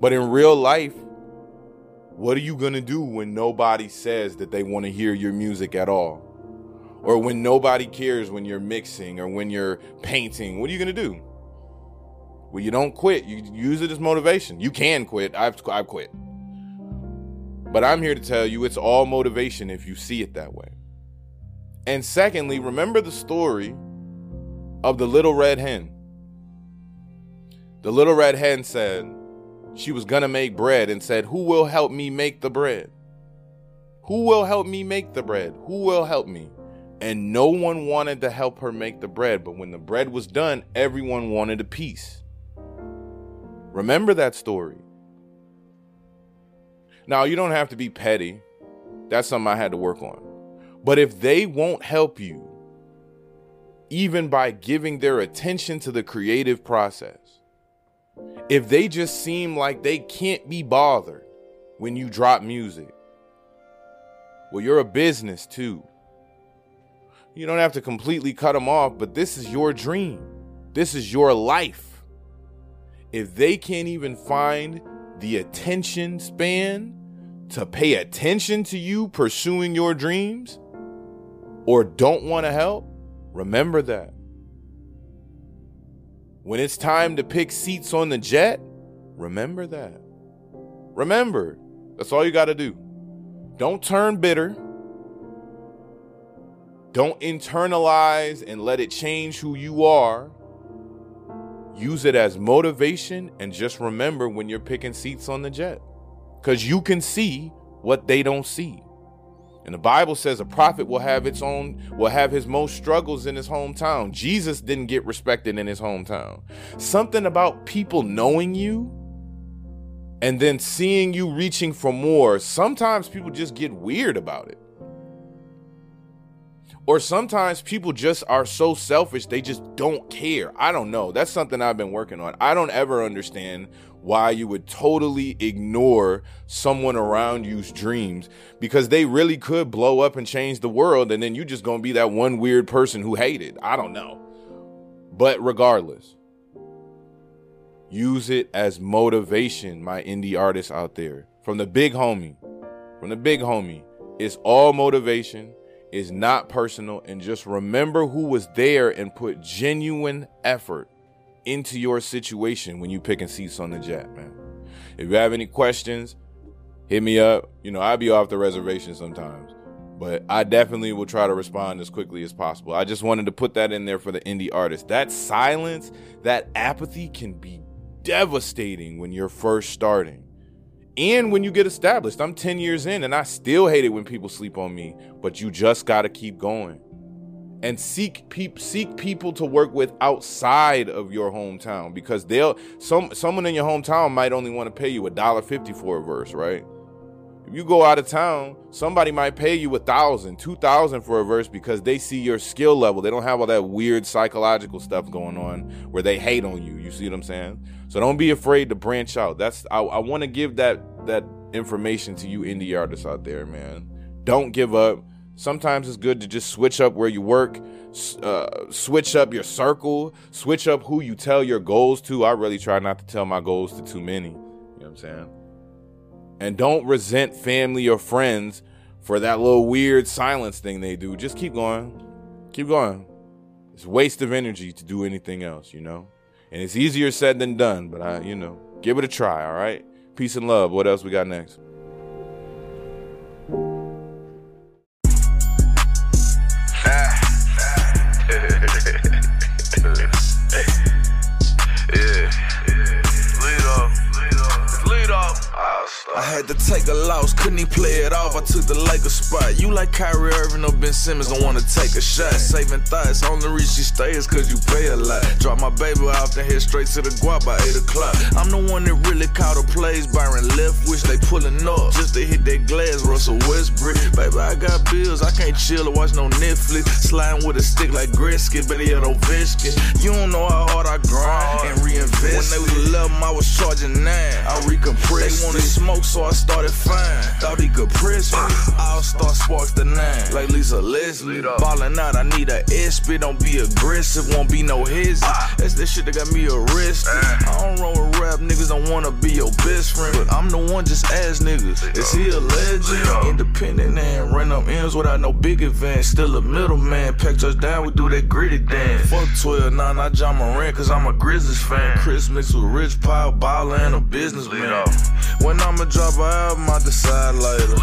But in real life, what are you going to do when nobody says that they want to hear your music at all? Or when nobody cares when you're mixing or when you're painting, what are you going to do? Well, you don't quit. You use it as motivation. You can quit. I've, I've quit. But I'm here to tell you it's all motivation if you see it that way. And secondly, remember the story of the little red hen. The little red hen said she was going to make bread and said, "Who will help me make the bread? Who will help me make the bread? Who will help me?" And no one wanted to help her make the bread. But when the bread was done, everyone wanted a piece. Remember that story. Now, you don't have to be petty. That's something I had to work on. But if they won't help you, even by giving their attention to the creative process, if they just seem like they can't be bothered when you drop music, well, you're a business too. You don't have to completely cut them off, but this is your dream. This is your life. If they can't even find the attention span to pay attention to you pursuing your dreams or don't want to help, remember that. When it's time to pick seats on the jet, remember that. Remember, that's all you got to do. Don't turn bitter. Don't internalize and let it change who you are. Use it as motivation and just remember when you're picking seats on the jet, because you can see what they don't see. And the Bible says a prophet will have its own, will have his most struggles in his hometown. Jesus didn't get respected in his hometown. Something about people knowing you and then seeing you reaching for more. Sometimes people just get weird about it. Or sometimes people just are so selfish, they just don't care. I don't know. That's something I've been working on. I don't ever understand why you would totally ignore someone around you's dreams, because they really could blow up and change the world, and then you're just going to be that one weird person who hated. I don't know. But regardless, use it as motivation, my indie artists out there. From the big homie, from the big homie, it's all motivation. Is not personal, and just remember who was there and put genuine effort into your situation when you picking seats on the jet, man. If you have any questions, hit me up. You know, I'll be off the reservation sometimes, but I definitely will try to respond as quickly as possible. I just wanted to put that in there for the indie artists. That silence, that apathy can be devastating when you're first starting. And when you get established, I'm ten years in and I still hate it when people sleep on me, but you just got to keep going and seek pe- seek people to work with outside of your hometown, because they'll some someone in your hometown might only want to pay you a dollar fifty for a verse, right? If you go out of town, somebody might pay you a thousand, two thousand for a verse because they see your skill level. They don't have all that weird psychological stuff going on where they hate on you. You see what I'm saying? So don't be afraid to branch out. That's I, I want to give that that information to you indie artists out there, man. Don't give up. Sometimes it's good to just switch up where you work, uh, switch up your circle, switch up who you tell your goals to. I really try not to tell my goals to too many. You know what I'm saying? And don't resent family or friends for that little weird silence thing they do. Just keep going. Keep going. It's a waste of energy to do anything else, you know? And it's easier said than done, but, I, you know, give it a try, all right? Peace and love. What else we got next? I had to take a loss, couldn't even play it off, I took the Lakers spot. You like Kyrie Irving or Ben Simmons, don't wanna take a shot. Saving thoughts, only reason she stay is cause you pay a lot. Drop my baby off, then head straight to the guap by eight o'clock. I'm the one that really caught the plays, Byron left, wish they pulling up just to hit that glass, Russell Westbrook. Baby, I got bills, I can't chill or watch no Netflix. Sliding with a stick like Gretzky, better yet Ovechkin. You don't know how hard I grind and reinvest. When they was eleven, I was charging nine, I recompressed. They wanna smoke, so I started fine. Thought he could press me. I'll start sparks the nine, like Lisa Leslie. Ballin' out, I need a S P. Don't be aggressive, won't be no hizzy. That's the shit that got me arrested. I don't roll with rap niggas, don't wanna be your best friend, but I'm the one just ass niggas. Is he a legend? Independent and run up M's without no big advance. Still a middleman. Pack us down, we do that gritty dance. Fuck twelve nine, I John Moran, cause I'm a Grizzlies fan. Chris mixed with Rich Pyle, baller and a businessman. When I'm a drop an album, I decide later.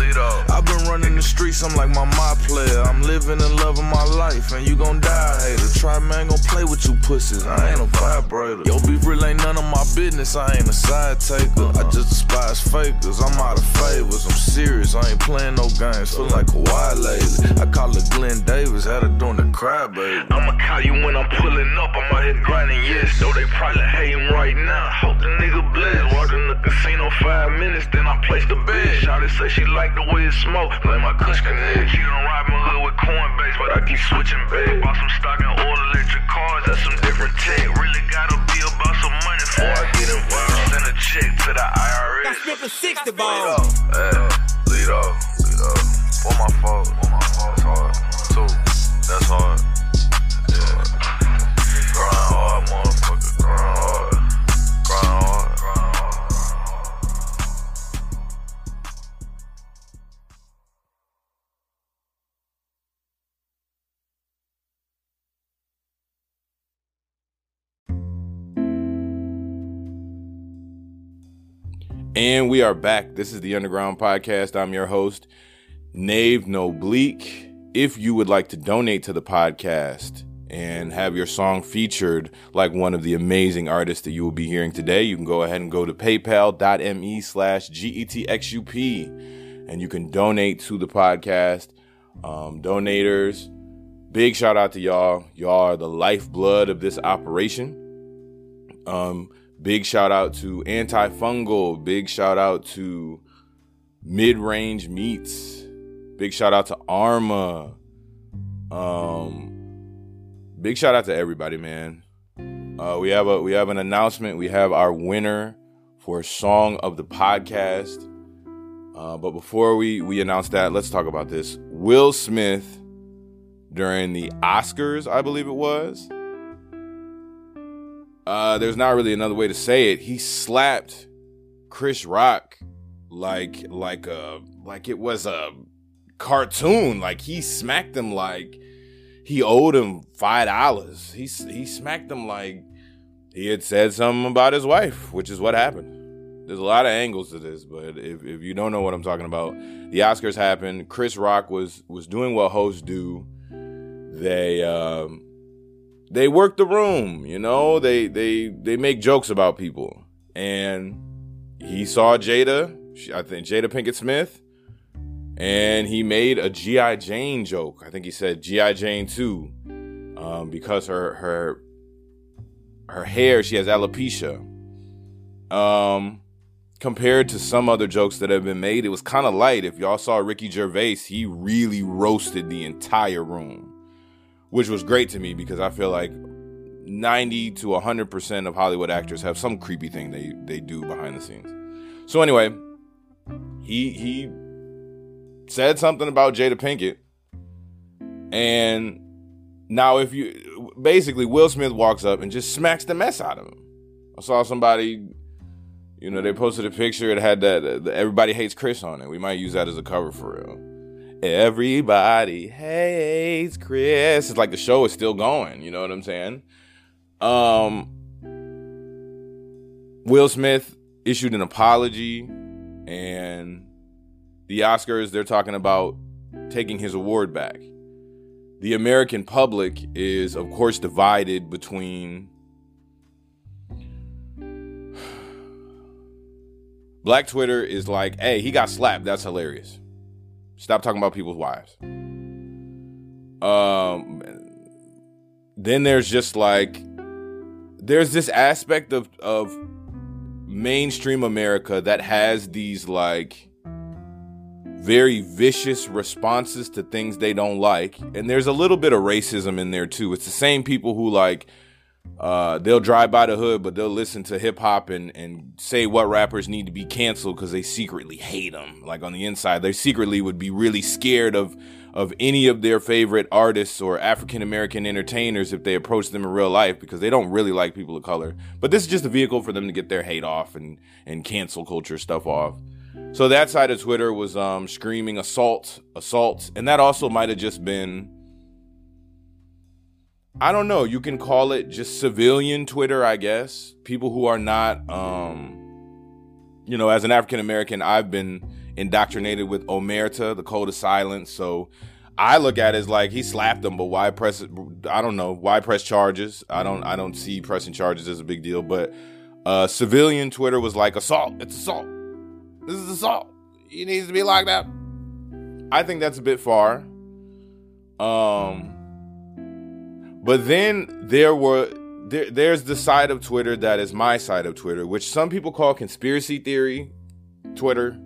I've been running the streets, I'm like my my player. I'm living and loving my life, and you gon' die, hater. Try man, gon' play with you pussies, I ain't a vibrator. Yo, beef real ain't none of my business, I ain't a side taker. I just despise fakers, I'm out of favors. I'm serious, I ain't playing no games, feel like Kawhi lately. I call it Glenn Davis, had her doing the crybaby. I'ma call you when I'm pulling up, I'm out here grinding, yes. Though they probably hating right now, hope the nigga blessed. Walked in the casino five minutes, then I placed the bed. Shawty say she like the way it smoke, like my cush connect. She done ride my hood with Coinbase, but I keep switching back. Bought some stock in all electric cars, that's some different tech. Really gotta be about some money before I get involved. Send a check to the I R S. That's flipping sixty balls. Lead off, lead off. For my fault, for my fault. That's hard. Two, that's hard. Yeah. Grind hard, motherfucker. Grind hard. Grind hard. And we are back. This is the Underground Podcast. I'm your host, Nave Nobleak. If you would like to donate to the podcast and have your song featured like one of the amazing artists that you will be hearing today, you can go ahead and go to paypal.me slash G-E-T-X-U-P and you can donate to the podcast. Um, donators, big shout out to y'all. Y'all are the lifeblood of this operation. Um, big shout out to Antifungal. Big shout out to Mid-Range Meats. Big shout out to Arma. Um... Big shout out to everybody, man. Uh, we have a we have an announcement. We have our winner for Song of the Podcast. Uh, but before we, we announce that, let's talk about this. Will Smith, during the Oscars, I believe it was. Uh, there's not really another way to say it. He slapped Chris Rock like like a like it was a cartoon. Like he smacked him like he owed him five dollars. He he smacked him like he had said something about his wife, which is what happened. There's a lot of angles to this, but if, if you don't know what I'm talking about, the Oscars happened. Chris Rock was was doing what hosts do. They um, they work the room, you know. They they they make jokes about people, and he saw Jada. She, I think Jada Pinkett Smith. And he made a G I. Jane joke. I think he said G I. Jane too, um, because her her her hair, she has alopecia. Um, compared to some other jokes that have been made, it was kind of light. If y'all saw Ricky Gervais, he really roasted the entire room, which was great to me because I feel like ninety to one hundred percent of Hollywood actors have some creepy thing they, they do behind the scenes. So anyway, he he... said something about Jada Pinkett. And now if you... basically, Will Smith walks up and just smacks the mess out of him. I saw somebody... you know, they posted a picture. It had that... Uh, the, everybody hates Chris on it. We might use that as a cover for real. Everybody hates Chris. It's like the show is still going. You know what I'm saying? Um, Will Smith issued an apology. And... the Oscars, they're talking about taking his award back. The American public is, of course, divided between Black Twitter is like, hey, he got slapped. That's hilarious. Stop talking about people's wives. Um, then there's just like, there's this aspect of, of mainstream America that has these like, very vicious responses to things they don't like. And there's a little bit of racism in there too. It's the same people who like, uh, they'll drive by the hood, but they'll listen to hip hop and, and say what rappers need to be canceled because they secretly hate them. Like on the inside, they secretly would be really scared of, of any of their favorite artists or African American entertainers if they approach them in real life because they don't really like people of color. But this is just a vehicle for them to get their hate off and, and cancel culture stuff off. So that side of Twitter was um, screaming assault, assault. And that also might have just been, I don't know, you can call it just civilian Twitter, I guess. People who are not, um, you know, as an African American, I've been indoctrinated with Omerta, the code of silence. So I look at it as like he slapped him, but why press, I don't know, why press charges? I don't, I don't see pressing charges as a big deal. But uh, civilian Twitter was like assault, it's assault. This is assault. He needs to be locked up. I think that's a bit far. Um, but then there were there, there's the side of Twitter that is my side of Twitter, which some people call conspiracy theory Twitter.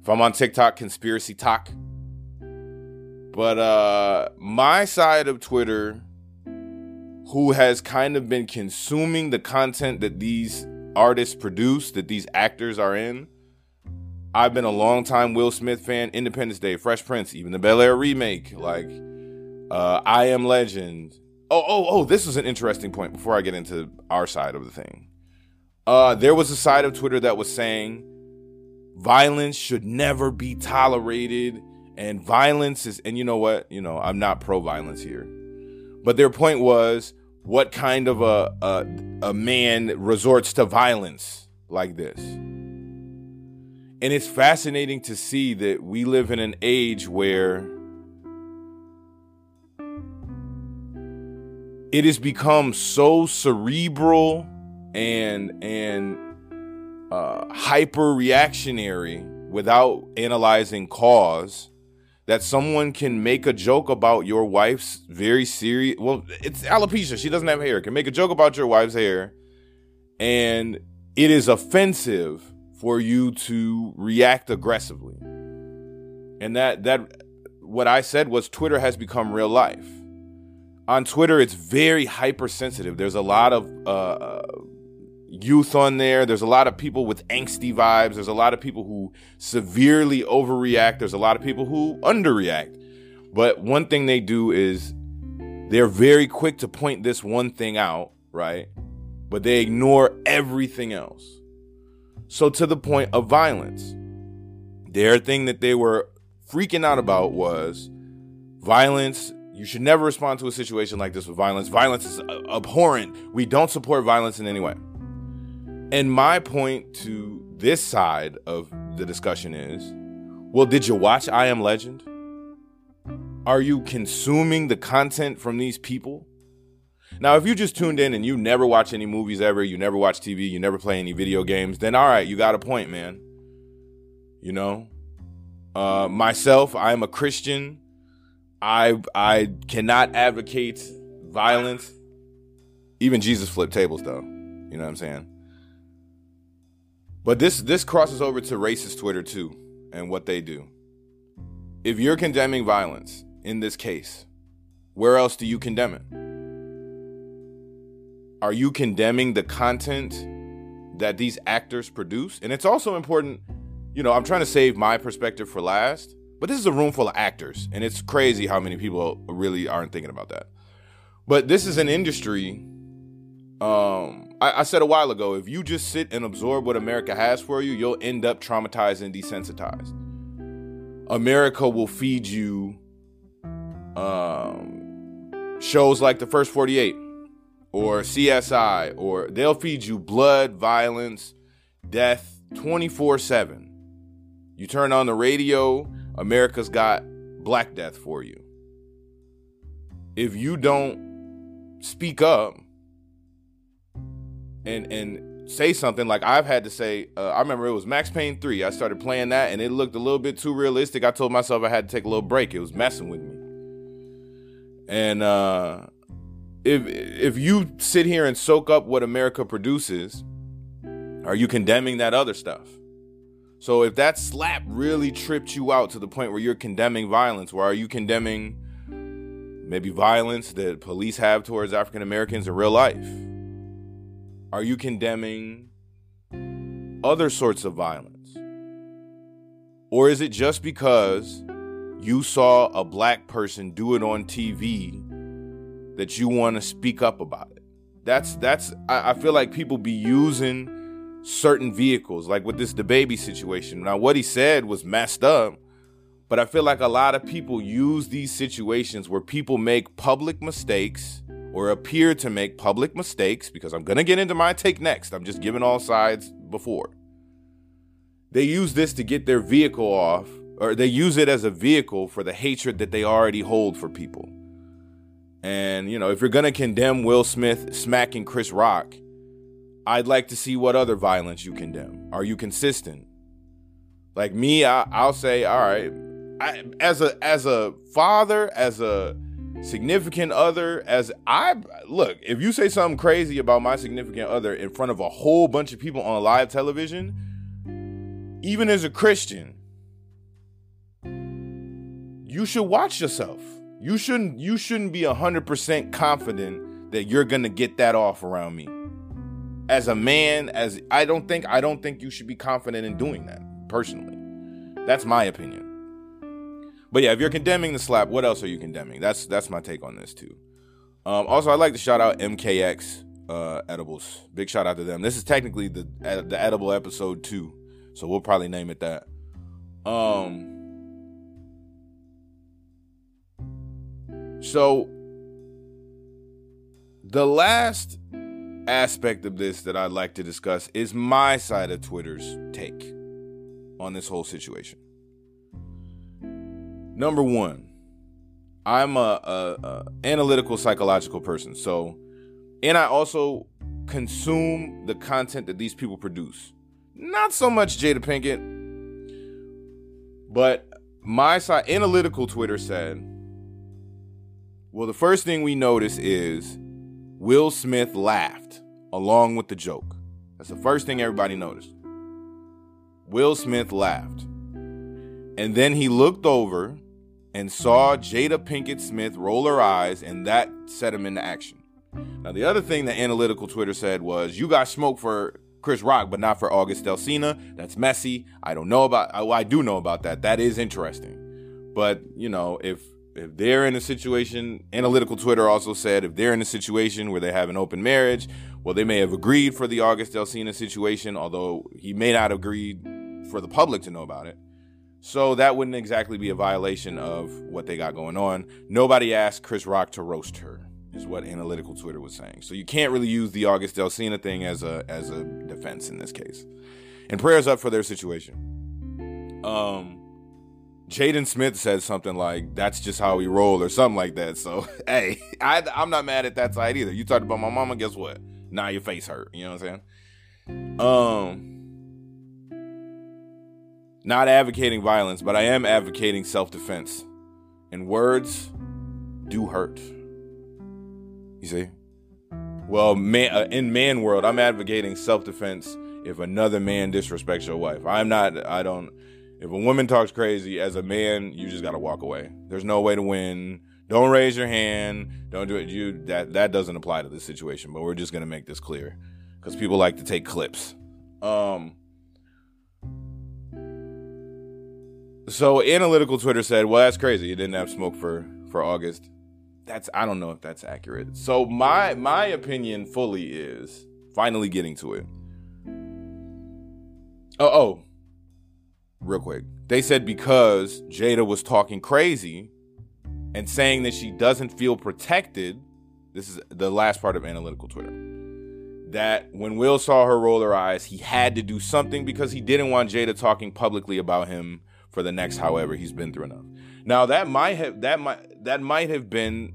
If I'm on TikTok, conspiracy talk. But uh, my side of Twitter, who has kind of been consuming the content that these artists produce, that these actors are in. I've been a long time Will Smith fan. Independence Day, Fresh Prince, even the Bel Air remake, like uh, I Am Legend. Oh, oh, oh, this is an interesting point before I get into our side of the thing. Uh, there was a side of Twitter that was saying violence should never be tolerated and violence is, and you know what, you know, I'm not pro-violence here, but their point was what kind of a, a, a man resorts to violence like this? And it's fascinating to see that we live in an age where it has become so cerebral and and uh, hyper reactionary without analyzing cause that someone can make a joke about your wife's very serious. Well, it's alopecia. She doesn't have hair. Can make a joke about your wife's hair, and it is offensive for you to react aggressively. And that that what I said was Twitter has become real life. On Twitter, it's very hypersensitive. There's a lot of uh, youth on there. There's a lot of people with angsty vibes. There's a lot of people who severely overreact. There's a lot of people who underreact. But one thing they do is they're very quick to point this one thing out, right? But they ignore everything else. So to the point of violence, their thing that they were freaking out about was violence. You should never respond to a situation like this with violence. Violence is abhorrent. We don't support violence in any way. And my point to this side of the discussion is, well, did you watch I Am Legend? Are you consuming the content from these people? Now, if you just tuned in and you never watch any movies ever, you never watch T V, you never play any video games, then all right, you got a point, man. You know, uh, myself, I'm a Christian. I I cannot advocate violence. Even Jesus flipped tables, though. You know what I'm saying? But this this crosses over to racist Twitter, too, and what they do. If you're condemning violence in this case, where else do you condemn it? Are you condemning the content that these actors produce? And it's also important, you know, I'm trying to save my perspective for last. But this is a room full of actors, and it's crazy how many people really aren't thinking about that. But this is an industry. Um, I, I said a while ago, if you just sit and absorb what America has for you, you'll end up traumatized and desensitized. America will feed you um, shows like The First forty-eight or C S I, or they'll feed you blood, violence, death twenty-four seven. You turn on the radio, America's got Black Death for you. If you don't speak up and and say something, like I've had to say, uh, I remember it was Max Payne three. I started playing that and it looked a little bit too realistic. I told myself I had to take a little break. It was messing with me. And uh, if if you sit here and soak up what America produces, are you condemning that other stuff? So if that slap really tripped you out to the point where you're condemning violence, where are you condemning maybe violence that police have towards African Americans in real life? Are you condemning other sorts of violence? Or is it just because you saw a black person do it on T V that you want to speak up about it? That's that's I, I feel like people be using certain vehicles, like with this DaBaby situation. Now, what he said was messed up, but I feel like a lot of people use these situations where people make public mistakes or appear to make public mistakes, because I'm going to get into my take next. I'm just giving all sides before. They use this to get their vehicle off, or they use it as a vehicle for the hatred that they already hold for people. And, you know, if you're going to condemn Will Smith smacking Chris Rock, I'd like to see what other violence you condemn. Are you consistent? Like me, I, I'll say, all right, I, as a as a father, as a significant other, as I look, if you say something crazy about my significant other in front of a whole bunch of people on live television, even as a Christian, you should watch yourself. You shouldn't you shouldn't be one hundred percent confident that you're going to get that off around me. As a man, as I don't think, I don't think you should be confident in doing that, personally. That's my opinion. But yeah, if you're condemning the slap, what else are you condemning? That's that's my take on this too. Um, also, I'd like to shout out M K X uh, Edibles. Big shout out to them. This is technically the the edible episode two, so we'll probably name it that. Um. So the last aspect of this that I'd like to discuss is my side of Twitter's take on this whole situation. Number one, I'm a, a, a analytical psychological person, so, and I also consume the content that these people produce. Not so much Jada Pinkett, but my analytical Twitter said, well, the first thing we notice is Will Smith laughed along with the joke. That's the first thing everybody noticed. Will Smith laughed. And then he looked over and saw Jada Pinkett Smith roll her eyes, and that set him into action. Now, the other thing that analytical Twitter said was, you got smoke for Chris Rock, but not for August Delsina. That's messy. I don't know about, I, I do know about that. That is interesting. But, you know, if if they're in a situation, analytical Twitter also said, if they're in a situation where they have an open marriage, well, they may have agreed for the August Delsina situation, although he may not agree for the public to know about it. So that wouldn't exactly be a violation of what they got going on. Nobody asked Chris Rock to roast her, is what analytical Twitter was saying. So you can't really use the August Delsina thing as a as a defense in this case. And prayers up for their situation. Um, Jaden Smith said something like, that's just how we roll or something like that. So, hey, I, I'm not mad at that side either. You talked about my mama, guess what? Now your face hurt. You know what I'm saying? Um... Not advocating violence, but I am advocating self-defense. And words do hurt. You see? Well, man, uh, in man world, I'm advocating self-defense if another man disrespects your wife. I'm not, I don't, if a woman talks crazy, as a man, you just got to walk away. There's no way to win. Don't raise your hand. Don't do it. You that, that doesn't apply to this situation, but we're just going to make this clear because people like to take clips. Um... So analytical Twitter said, well, that's crazy. You didn't have smoke for, for August. That's, I don't know if that's accurate. So my, my opinion fully is finally getting to it. Oh, oh, real quick. They said because Jada was talking crazy and saying that she doesn't feel protected. This is the last part of analytical Twitter. That when Will saw her roll her eyes, he had to do something because he didn't want Jada talking publicly about him for the next however he's been through enough. Now that might have that might that might have been,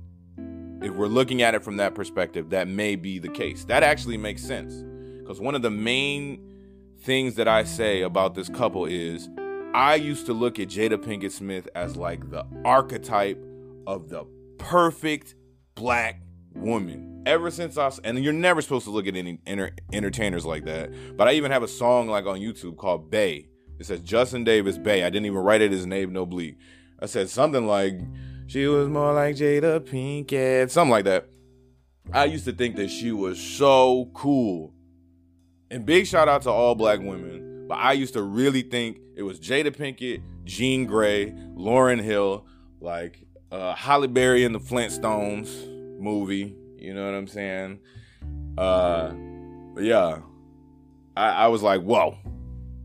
if we're looking at it from that perspective, that may be the case. That actually makes sense. Because one of the main things that I say about this couple is I used to look at Jada Pinkett Smith as like the archetype of the perfect black woman. Ever since I and you're never supposed to look at any enter, entertainers like that. But I even have a song like on YouTube called Bay. It says Justin Davis Bay. I didn't even write it his name, no bleak. I said something like, she was more like Jada Pinkett, something like that. I used to think that she was so cool. And big shout out to all black women. But I used to really think it was Jada Pinkett, Jean Grey, Lauryn Hill, like uh, Halle Berry in the Flintstones movie. You know what I'm saying? Uh, yeah. I, I was like, whoa.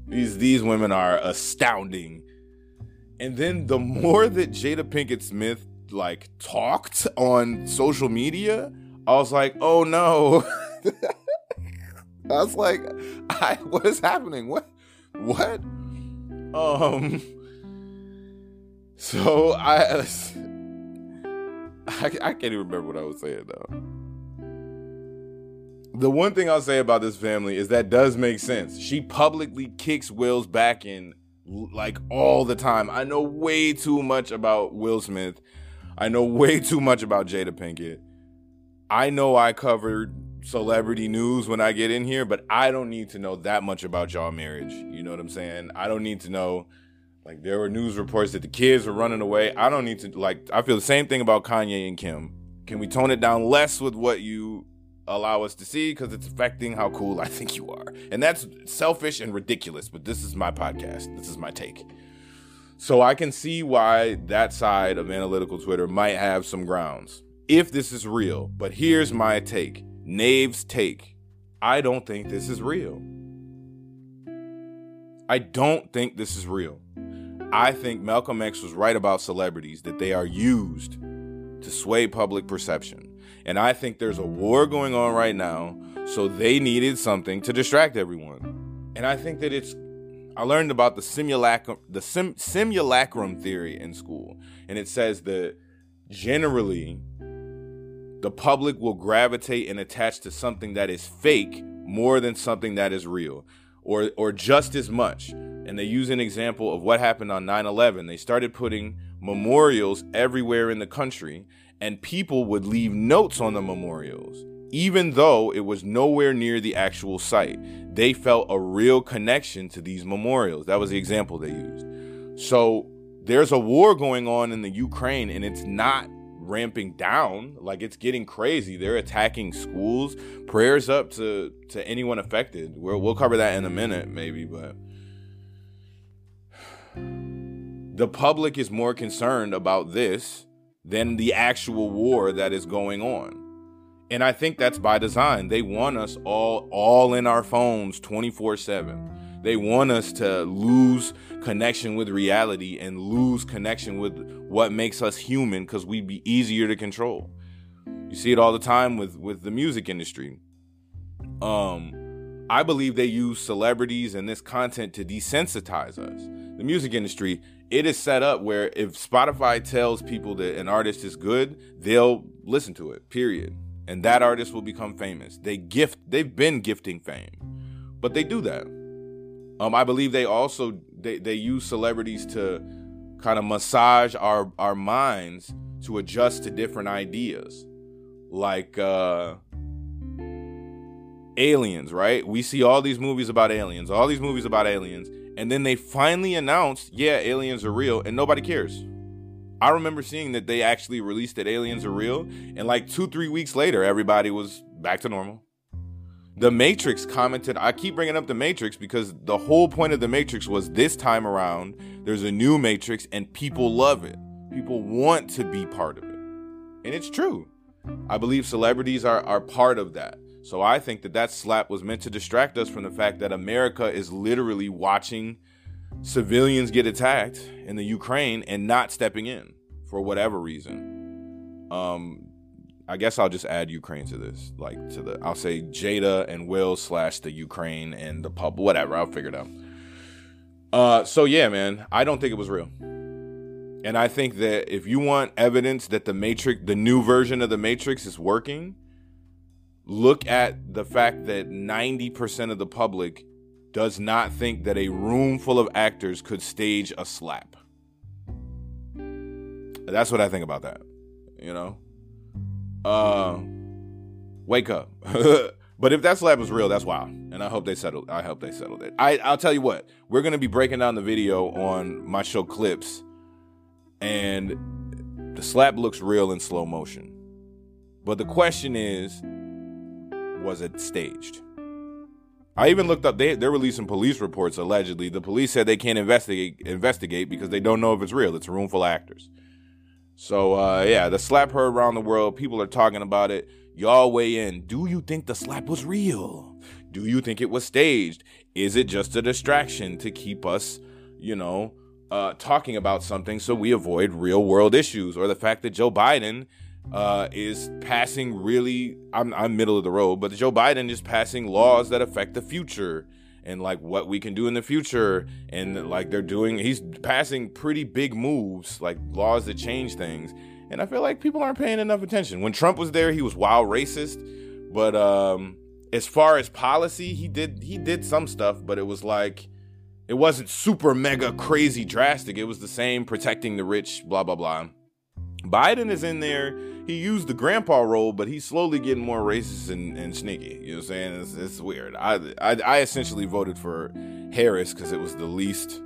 These these women are astounding. And then the more that Jada Pinkett Smith like talked on social media, I was like, oh no. I was like, I, what is happening? What? What? Um. So I, I I can't even remember what I was saying though. The one thing I'll say about this family is that does make sense. She publicly kicks Will's back in like all the time. I know way too much about Will Smith. I know way too much about Jada Pinkett. I know I covered celebrity news when I get in here, but I don't need to know that much about y'all marriage. You know what I'm saying? I don't need to know. Like there were news reports that the kids were running away. I don't need to like, I feel the same thing about Kanye and Kim. Can we tone it down less with what you allow us to see, because it's affecting how cool I think you are? And that's selfish and ridiculous, but this is my podcast. This is my take. So I can see why that side of analytical Twitter might have some grounds if this is real. But here's my take. Nave's take. I don't think this is real. I don't think this is real. I think Malcolm X was right about celebrities, that they are used to sway public perception. And I think there's a war going on right now, so they needed something to distract everyone. And I think that it's, I learned about the simulacrum, the sim, simulacrum theory in school, and it says that generally the public will gravitate and attach to something that is fake more than something that is real, or or just as much. And they use an example of what happened on nine eleven. They started putting memorials everywhere in the country, and people would leave notes on the memorials, even though it was nowhere near the actual site. They felt a real connection to these memorials. That was the example they used. So there's a war going on in the Ukraine, and it's not ramping down. Like, it's getting crazy. They're attacking schools. Prayers up to, to anyone affected. We're, we'll cover that in a minute, maybe, but the public is more concerned about this than the actual war that is going on. And I think that's by design. They want us all, all in our phones twenty-four seven. They want us to lose connection with reality and lose connection with what makes us human, because we'd be easier to control. You see it all the time with, with the music industry. Um, I believe they use celebrities and this content to desensitize us. The music industry, it is set up where if Spotify tells people that an artist is good, they'll listen to it, period. And that artist will become famous. They gift, they've been gifting fame, but they do that. Um, I believe they also, they, they use celebrities to kind of massage our, our minds to adjust to different ideas. Like uh, aliens, right? We see all these movies about aliens, all these movies about aliens. And then they finally announced, yeah, aliens are real, and nobody cares. I remember seeing that they actually released that aliens are real, and like two, three weeks later, everybody was back to normal. The Matrix commented, I keep bringing up The Matrix because the whole point of The Matrix was this time around, there's a new Matrix and people love it. People want to be part of it. And it's true. I believe celebrities are, are part of that. So I think that that slap was meant to distract us from the fact that America is literally watching civilians get attacked in the Ukraine and not stepping in for whatever reason. Um, I guess I'll just add Ukraine to this, like to the, I'll say Jada and Will slash the Ukraine and the pub, whatever. I'll figure it out. Uh, so yeah, man, I don't think it was real. And I think that if you want evidence that the Matrix, the new version of the Matrix is working, look at the fact that ninety percent of the public does not think that a room full of actors could stage a slap. That's what I think about that, you know? Uh, wake up. But if that slap was real, that's wild. And I hope they settled, I hope they settled it. I, I'll tell you what, we're going to be breaking down the video on my show Clips, and the slap looks real in slow motion. But the question is, was it staged? I even looked up, they, they're releasing police reports, allegedly. The police said they can't investigate investigate because they don't know if it's real. It's a room full of actors. So, uh, yeah, the slap heard around the world. People are talking about it. Y'all weigh in. Do you think the slap was real? Do you think it was staged? Is it just a distraction to keep us, you know, uh, talking about something so we avoid real world issues? Or the fact that Joe Biden Uh, is passing really, I'm, I'm middle of the road, but Joe Biden is passing laws that affect the future and like what we can do in the future. And like they're doing, he's passing pretty big moves, like laws that change things. And I feel like people aren't paying enough attention. When Trump was there, he was wild racist. But um, as far as policy, he did, he did some stuff, but it was like, it wasn't super mega crazy drastic. It was the same protecting the rich, blah, blah, blah. Biden is in there. He used the grandpa role, but he's slowly getting more racist and, and sneaky. You know what I'm saying? It's, it's weird. I, I I essentially voted for Harris because it was the least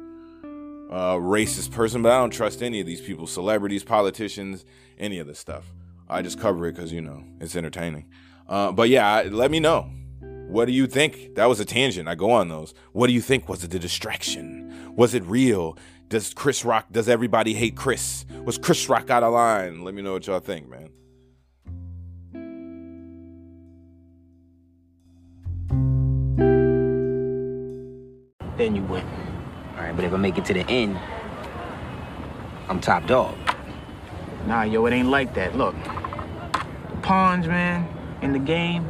uh, racist person, but I don't trust any of these people, celebrities, politicians, any of this stuff. I just cover it because, you know, it's entertaining. Uh, but yeah, I, let me know. What do you think? That was a tangent. I go on those. What do you think? Was it a distraction? Was it real? Does Chris Rock, does everybody hate Chris? Was Chris Rock out of line? Let me know what y'all think, man. Then you win. All right, but if I make it to the end, I'm top dog. Nah, yo, it ain't like that. Look, the pawns, man, in the game,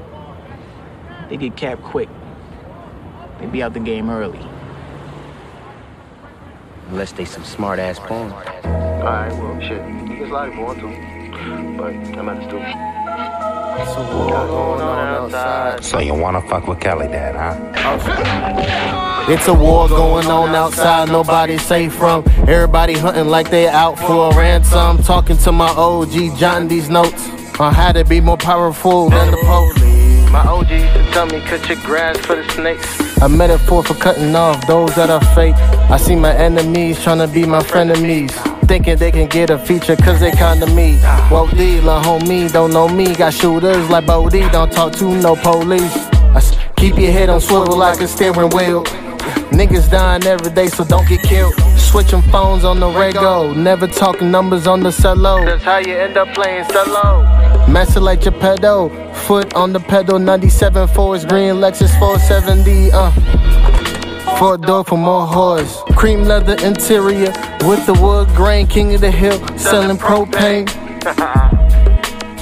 they get capped quick. They be out the game early. Unless they some smart-ass porn. Alright, well, shit. There's a lot of porn, too. But I'm at the studio. So you wanna fuck with Kelly, Dad, huh? It's a war going on outside, nobody safe from. Everybody hunting like they out for a ransom. Talking to my O G, jotting these notes on how to be more powerful than the police. My O G used to tell me, cut your grass for the snakes. A metaphor for cutting off those that are fake. I see my enemies trying to be my frenemies, thinking they can get a feature cause they kinda me. Woke D, la homie, don't know me. Got shooters like Bodie, don't talk to no police. I s- keep your head on swivel like a steering wheel. Niggas dying every day, so don't get killed. Switching phones on the rego, never talking numbers on the cello. That's how you end up playing cello. Master like your pedal, foot on the pedal. ninety-seven Forest Green Lexus four seventy, uh four door for more horse. Cream leather interior with the wood grain, king of the hill, selling propane.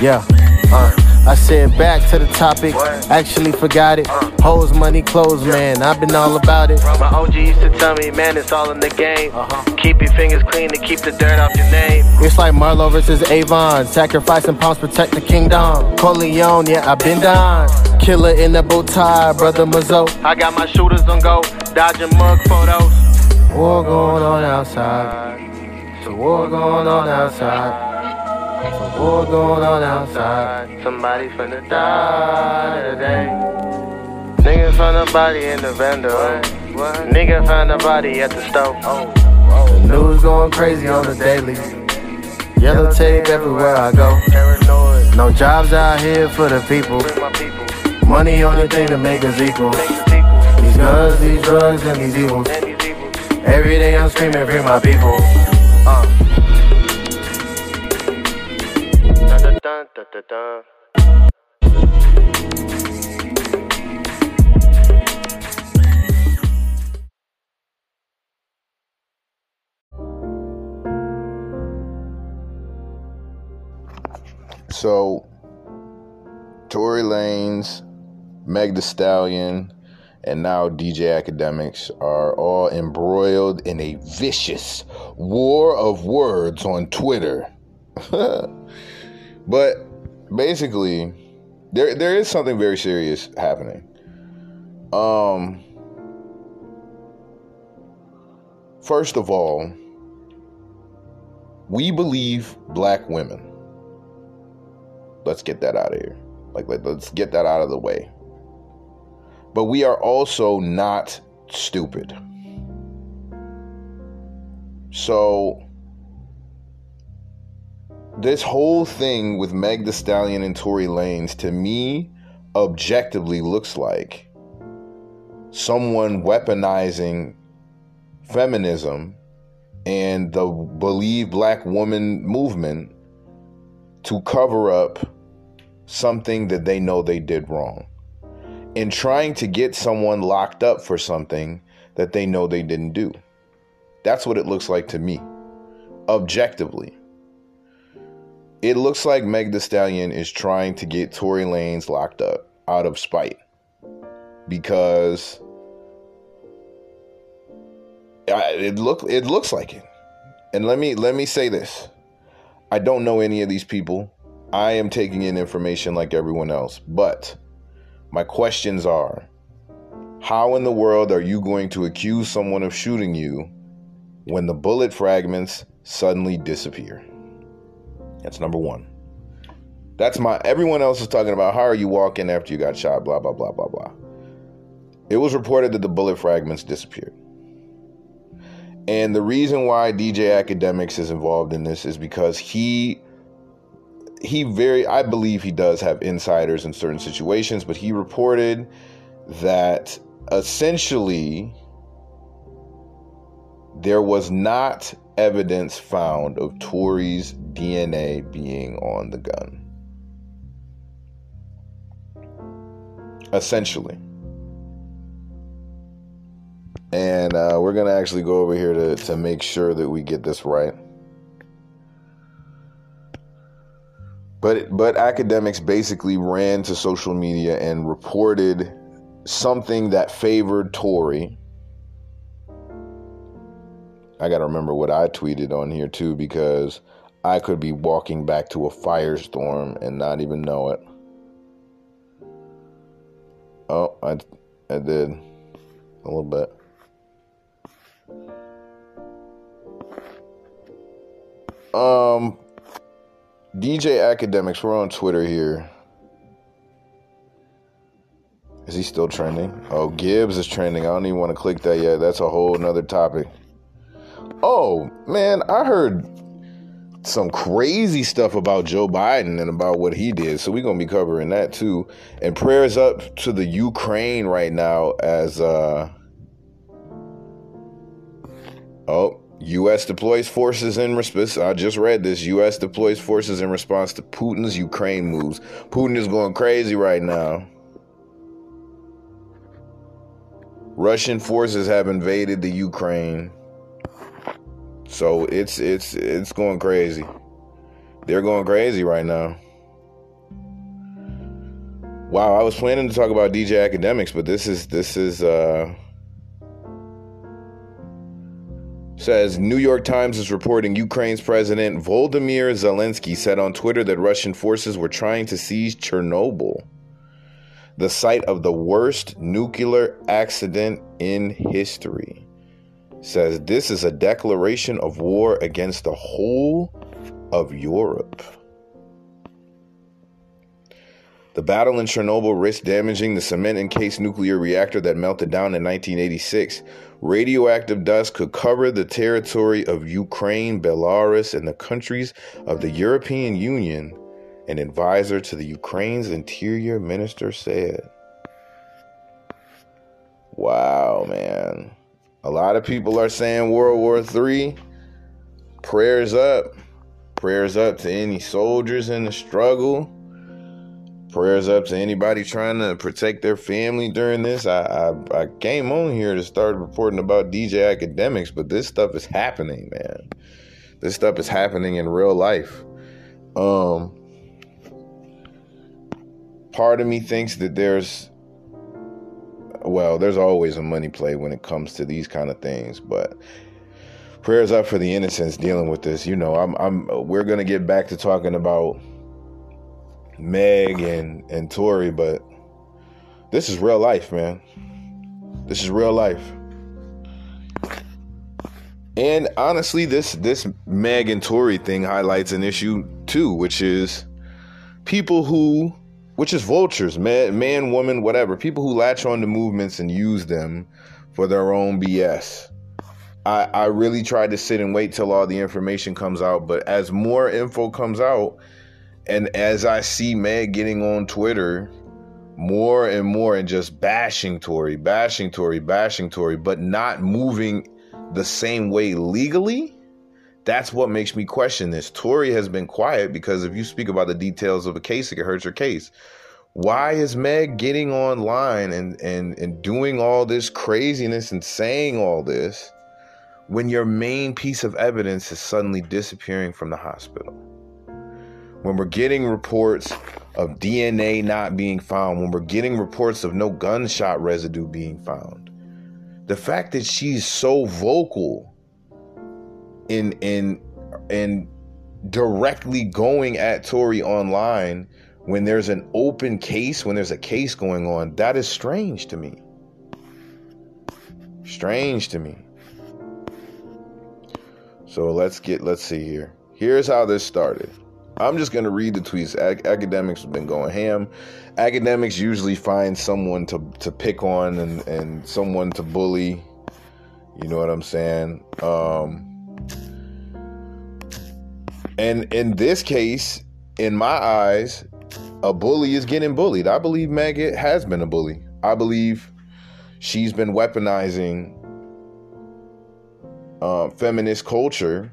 Yeah, uh I said back to the topic, actually forgot it. Hoes, money, clothes, man, I've been all about it. My O G used to tell me, man, it's all in the game. Keep your fingers clean to keep the dirt off your name. It's like Marlo versus Avon, sacrificing pounds, protect the kingdom. Corleone, yeah, I've been down. Killer in the bow tie, brother Mazzo. I got my shooters on go, dodging mug photos. War going on outside. It's a war going on outside. A war going on outside. Somebody finna die today. Nigga found a body in the vendor. What? Nigga found a body at the stove. Oh, oh. The news going crazy on the daily. Yellow tape everywhere I go. Paranoid. No jobs out here for the people. Money only thing to make us equal. These guns, these drugs, and these evils. Every day I'm screaming, free my people. Uh. Dun, dun, dun, dun. So, Tory Lanez, Meg Thee Stallion, and now D J Academics are all embroiled in a vicious war of words on Twitter. But basically, there there is something very serious happening. Um, first of all, we believe black women. Let's get that out of here. Like, let, let's get that out of the way. But we are also not stupid. So this whole thing with Meg Thee Stallion and Tory Lanez, to me, objectively looks like someone weaponizing feminism and the Believe Black Woman movement to cover up something that they know they did wrong, and trying to get someone locked up for something that they know they didn't do. That's what it looks like to me, objectively. It looks like Meg Thee Stallion is trying to get Tory Lanez locked up out of spite, because it look it looks like it. And let me let me say this: I don't know any of these people. I am taking in information like everyone else, but my questions are: how in the world are you going to accuse someone of shooting you when the bullet fragments suddenly disappear? That's number one. That's my, everyone else is talking about how are you walking after you got shot, blah, blah, blah, blah, blah. It was reported that the bullet fragments disappeared. And the reason why D J Academics is involved in this is because he, he very, I believe he does have insiders in certain situations, but he reported that essentially there was not evidence found of Tory's D N A being on the gun. Essentially. And uh, we're going to actually go over here to, to make sure that we get this right. But, but Academics basically ran to social media and reported something that favored Tory, I got to remember what I tweeted on here too, because I could be walking back to a firestorm and not even know it. Oh, I, I did. A little bit. Um, D J Academics, we're on Twitter here. Is he still trending? Oh, Gibbs is trending. I don't even want to click that yet. That's a whole nother topic. Oh, man, I heard some crazy stuff about Joe Biden and about what he did. So we're going to be covering that too. And prayers up to the Ukraine right now as uh oh, U S deploys forces in response. I just read this. U S deploys forces in response to Putin's Ukraine moves. Putin is going crazy right now. Russian forces have invaded the Ukraine. So it's it's it's going crazy. They're going crazy right now. Wow, I was planning to talk about D J Academics, but this is this is uh says New York Times is reporting Ukraine's President Volodymyr Zelensky said on Twitter that Russian forces were trying to seize Chernobyl, the site of the worst nuclear accident in history. Says this is a declaration of war against the whole of Europe. The battle in Chernobyl risked damaging the cement-encased nuclear reactor that melted down in nineteen eighty-six. Radioactive dust could cover the territory of Ukraine, Belarus, and the countries of the European Union, an advisor to the Ukraine's interior minister said. Wow, man. A lot of people are saying World War Three. Prayers up. Prayers up to any soldiers in the struggle. Prayers up to anybody trying to protect their family during this. I, I, I came on here to start reporting about D J Academics, but this stuff is happening, man. This stuff is happening in real life. Um, part of me thinks that there's... Well, there's always a money play when it comes to these kind of things, but prayers up for the innocents dealing with this. You know, I'm, I'm, we're going to get back to talking about Meg and, and Tory, but this is real life, man. This is real life. And honestly, this, this Meg and Tory thing highlights an issue too, which is people who... Which is vultures, man, man, woman, whatever. People who latch on to movements and use them for their own B S. I, I really tried to sit and wait till all the information comes out. But as more info comes out, and as I see Meg getting on Twitter more and more and just bashing Tory, bashing Tory, bashing Tory, but not moving the same way legally, that's what makes me question this. Tory has been quiet because if you speak about the details of a case, it could hurt your case. Why is Meg getting online and, and, and doing all this craziness and saying all this when your main piece of evidence is suddenly disappearing from the hospital? When we're getting reports of D N A not being found, when we're getting reports of no gunshot residue being found, the fact that she's so vocal in in in directly going at Tory online when there's an open case, when there's a case going on, that is strange to me. Strange to me. So let's get, let's see here. Here's how this started. I'm just going to read the tweets. Ac- academics have been going ham. Academics usually find someone to, to pick on and, and someone to bully. You know what I'm saying? Um... And in this case, in my eyes, a bully is getting bullied. I believe Meg has been a bully. I believe she's been weaponizing uh, feminist culture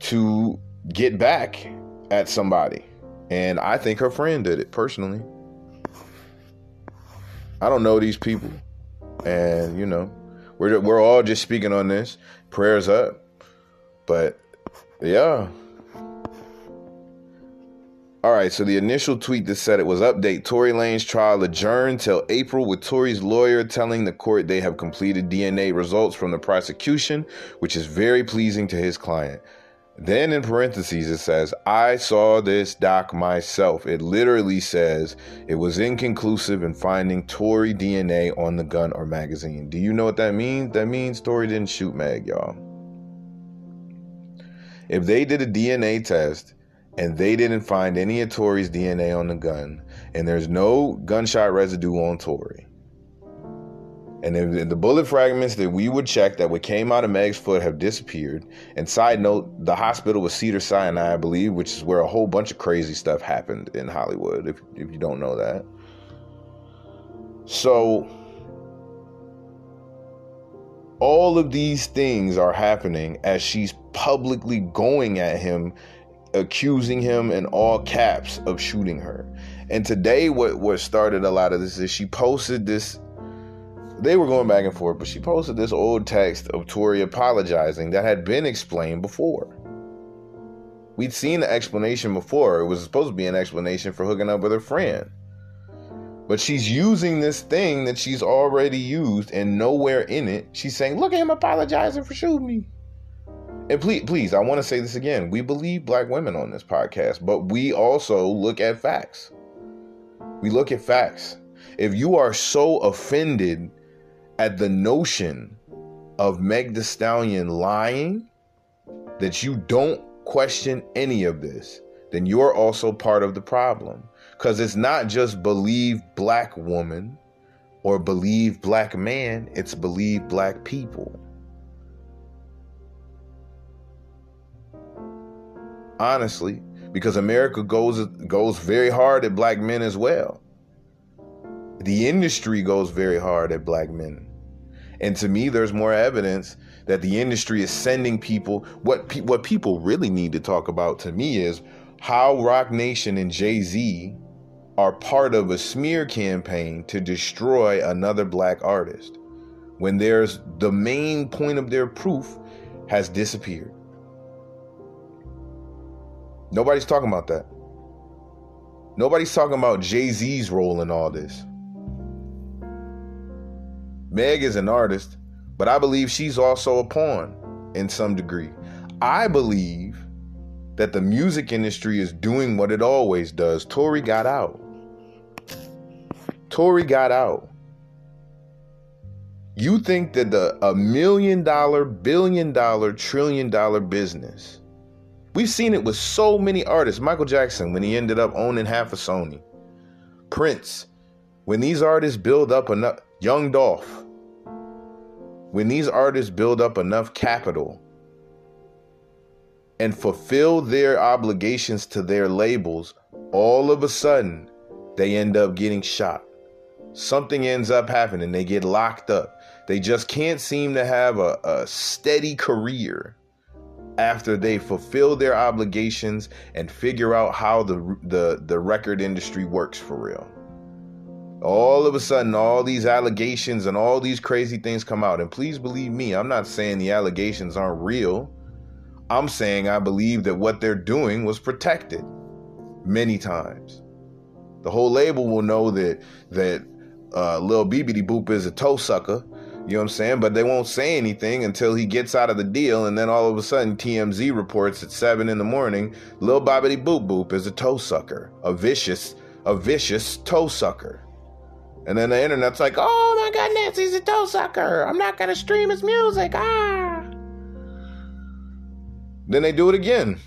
to get back at somebody. And I think her friend did it, personally. I don't know these people. And, you know, we're, we're all just speaking on this. Prayers up. But, yeah. All right, so the initial tweet that said it was update. Tory Lanez trial adjourned till April, with Tory's lawyer telling the court they have completed D N A results from the prosecution, which is very pleasing to his client. Then in parentheses, it says, I saw this doc myself. It literally says it was inconclusive in finding Tory D N A on the gun or magazine. Do you know what that means? That means Tory didn't shoot Meg, y'all. If they did a D N A test and they didn't find any of Tory's D N A on the gun, and there's no gunshot residue on Tory, and if the bullet fragments that we would check that what came out of Meg's foot have disappeared, and side note, the hospital was Cedars-Sinai, I believe, which is where a whole bunch of crazy stuff happened in Hollywood, if if you don't know that. So all of these things are happening as she's publicly going at him, accusing him in all caps of shooting her. And today what, what started a lot of this is she posted this, they were going back and forth, but she posted this old text of Tory apologizing that had been explained before. We'd seen the explanation before. It was supposed to be an explanation for hooking up with her friend. But she's using this thing that she's already used, and nowhere in it she's saying, look at him apologizing for shooting me. And please, please, I want to say this again. We believe black women on this podcast, but we also look at facts. We look at facts. If you are so offended at the notion of Meg Thee Stallion lying that you don't question any of this, then you're also part of the problem. Because it's not just believe black woman or believe black man, it's believe black people. Honestly, because America goes goes very hard at black men as well. The industry goes very hard at black men. And to me, there's more evidence that the industry is sending people. What, pe- what people really need to talk about to me is how Rock Nation and Jay-Z are part of a smear campaign to destroy another black artist when there's the main point of their proof has disappeared. Nobody's talking about that. Nobody's talking about Jay-Z's role in all this. Meg is an artist, but I believe she's also a pawn in some degree. I believe that the music industry is doing what it always does. Tory got out. Tory got out. You think that the a million dollar, billion dollar, trillion dollar business. We've seen it with so many artists. Michael Jackson, when he ended up owning half of Sony. Prince, when these artists build up enough. Young Dolph, when these artists build up enough capital and fulfill their obligations to their labels, all of a sudden, they end up getting shot. Something ends up happening. They get locked up. They just can't seem to have a, a steady career after they fulfill their obligations and figure out how the, the, the record industry works for real. All of a sudden, all these allegations and all these crazy things come out. And please believe me, I'm not saying the allegations aren't real. I'm saying I believe that what they're doing was protected many times. The whole label will know that that uh, Lil Beebity Boop is a toe sucker. You know what I'm saying? But they won't say anything until he gets out of the deal. And then all of a sudden, T M Z reports at seven in the morning, Lil Bobbity Boop Boop is a toe sucker, a vicious, a vicious toe sucker. And then the internet's like, oh my goodness, he's a toe sucker. I'm not going to stream his music. Ah. Then they do it again.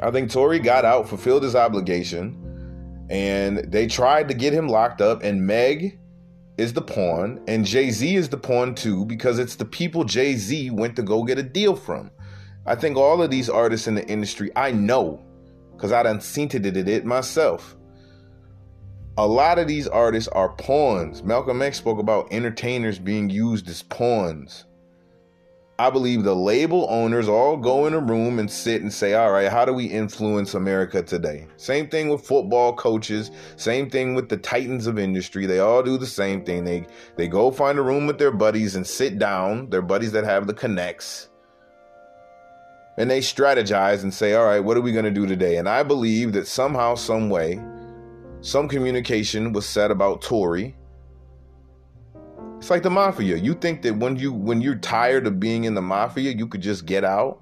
I think Tory got out, fulfilled his obligation, and they tried to get him locked up, and Meg is the pawn, and Jay-Z is the pawn too, because it's the people Jay-Z went to go get a deal from. I think all of these artists in the industry, I know, because I done seen it, it, it myself. A lot of these artists are pawns. Malcolm X spoke about entertainers being used as pawns. I believe the label owners all go in a room and sit and say, all right, how do we influence America today? Same thing with football coaches. Same thing with the titans of industry. They all do the same thing. They they go find a room with their buddies and sit down, their buddies that have the connects. and they strategize and say, all right, what are we going to do today? And I believe that somehow, some way, some communication was said about Tory. It's like the mafia. You think that when you when you're tired of being in the mafia, you could just get out?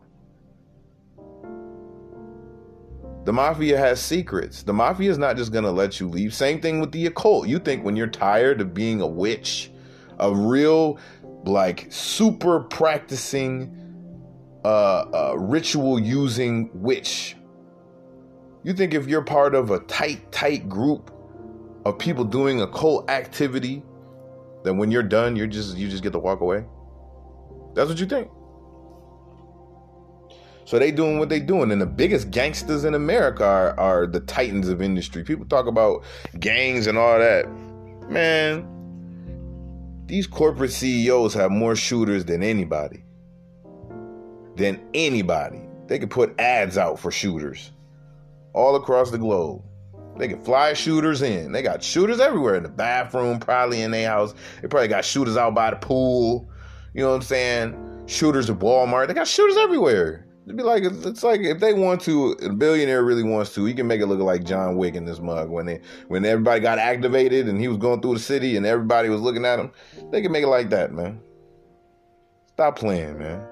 The mafia has secrets. The mafia is not just going to let you leave. Same thing with the occult. You think when you're tired of being a witch, a real, like, super practicing, uh, uh, ritual using witch, you think if you're part of a tight, tight group of people doing occult activity, then when you're done, you're just you just get to walk away? That's what you think. So they doing what they doing. And the biggest gangsters in America are, are the titans of industry. People talk about gangs and all that. Man, these corporate C E Os have more shooters than anybody. Than anybody. They can put ads out for shooters all across the globe. They can fly shooters in. They got shooters everywhere, in the bathroom, probably in their house. They probably got shooters out by the pool. You know what I'm saying? Shooters at Walmart. They got shooters everywhere. It'd be like, it's like if they want to, a billionaire really wants to, he can make it look like John Wick in this mug. When they, when everybody got activated and he was going through the city and everybody was looking at him, they can make it like that, man. Stop playing, man.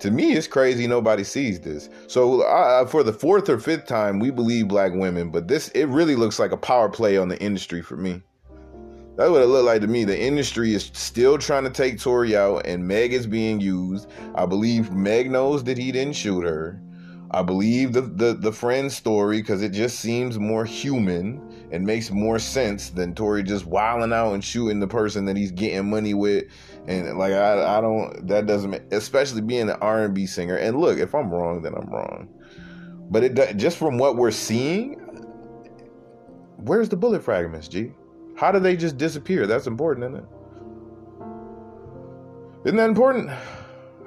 To me, it's crazy nobody sees this. So uh, for the fourth or fifth time, we believe black women, but this, it really looks like a power play on the industry for me. That's what it looked like to me. The industry is still trying to take Tory out, and Meg is being used. I believe Meg knows that he didn't shoot her. I believe the the, the friend story because it just seems more human and makes more sense than Tory just wilding out and shooting the person that he's getting money with. And like I I don't that doesn't make, especially being an R and B singer. And look, if I'm wrong, then I'm wrong. But it just from what we're seeing, where's the bullet fragments, G? How do they just disappear? That's important, isn't it? Isn't that important?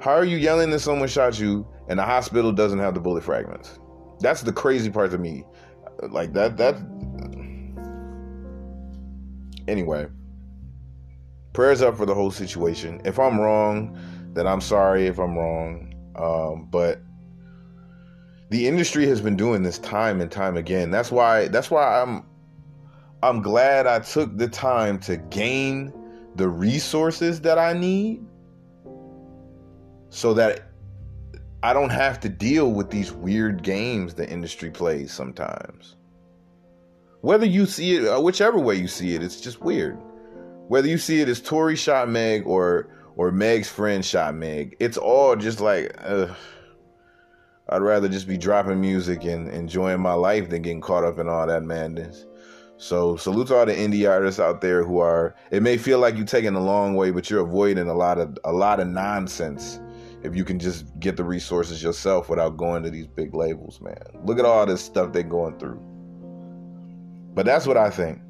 How are you yelling that someone shot you and the hospital doesn't have the bullet fragments? That's the crazy part to me. Like that, that. Anyway, prayers up for the whole situation. If I'm wrong, then I'm sorry if I'm wrong. Um, but the industry has been doing this time and time again. That's why, that's why I'm, I'm glad I took the time to gain the resources that I need so that I don't have to deal with these weird games the industry plays sometimes. Whether you see it, whichever way you see it, it's just weird. Whether you see it as Tory shot Meg or or Meg's friend shot Meg, it's all just like, ugh. I'd rather just be dropping music and enjoying my life than getting caught up in all that madness. So salute to all the indie artists out there who are, it may feel like you're taking a long way, but you're avoiding a lot of a lot of nonsense if you can just get the resources yourself without going to these big labels, man. Look at all this stuff they're going through. But that's what I think.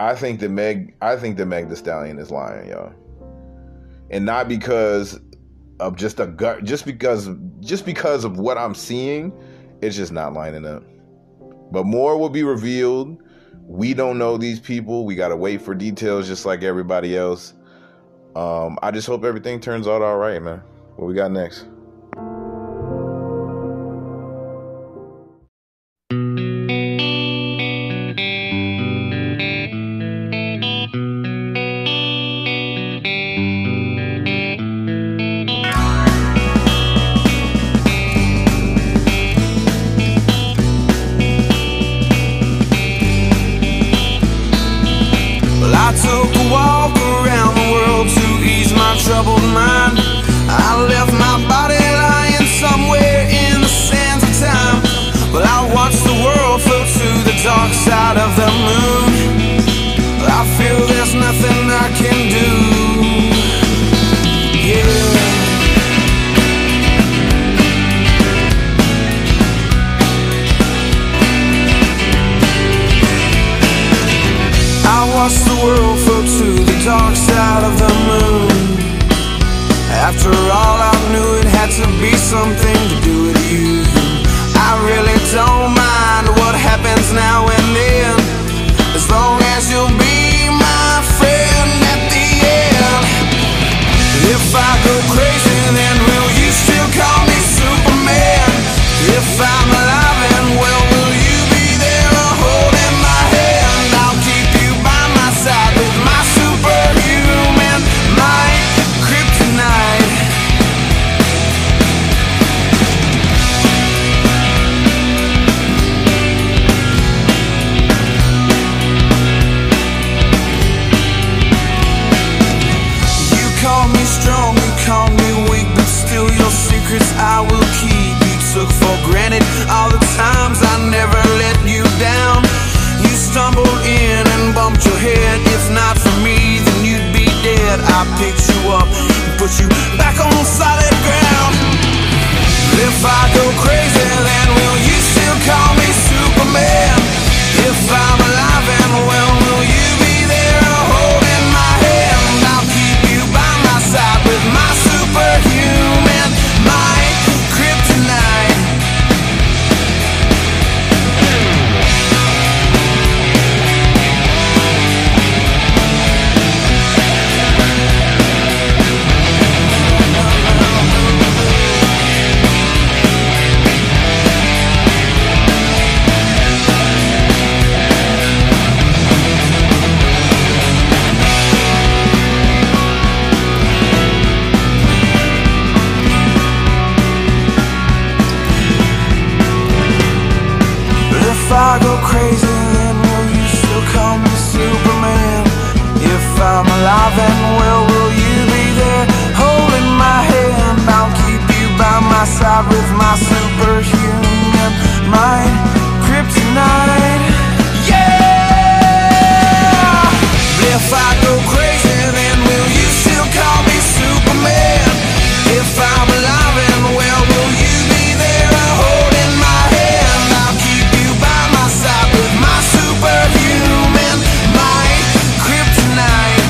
I think that Meg, I think that Meg Thee Stallion is lying, y'all. And not because of just a gut, just because just because of what I'm seeing, it's just not lining up. But more will be revealed. We don't know these people. We got to wait for details just like everybody else. Um, I just hope everything turns out all right, man. What we got next? If I go crazy, then will you still call? I picked you up and put you back on solid ground. If I go crazy, then will you still call me Superman? If I'm alive and well, will you be there holding my hand? I'll keep you by my side with my superhuman mind, kryptonite. I go crazy, then will you still call me Superman? If I'm alive and well, will you be there holding my hand? I'll keep you by my side with my superhuman mind, kryptonite. Yeah! If I go crazy, then will you still call me Superman? If I'm alive and well, will you be there holding my hand? I'll keep you by my side with my superhuman mind, kryptonite.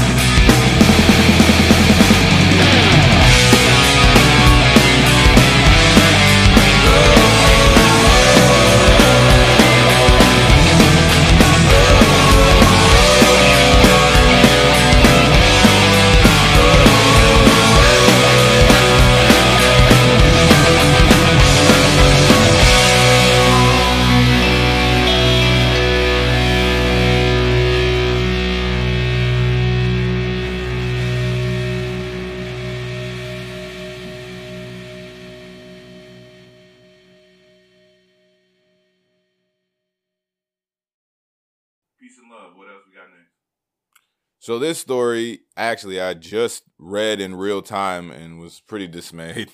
So this story, actually, I just read in real time and was pretty dismayed.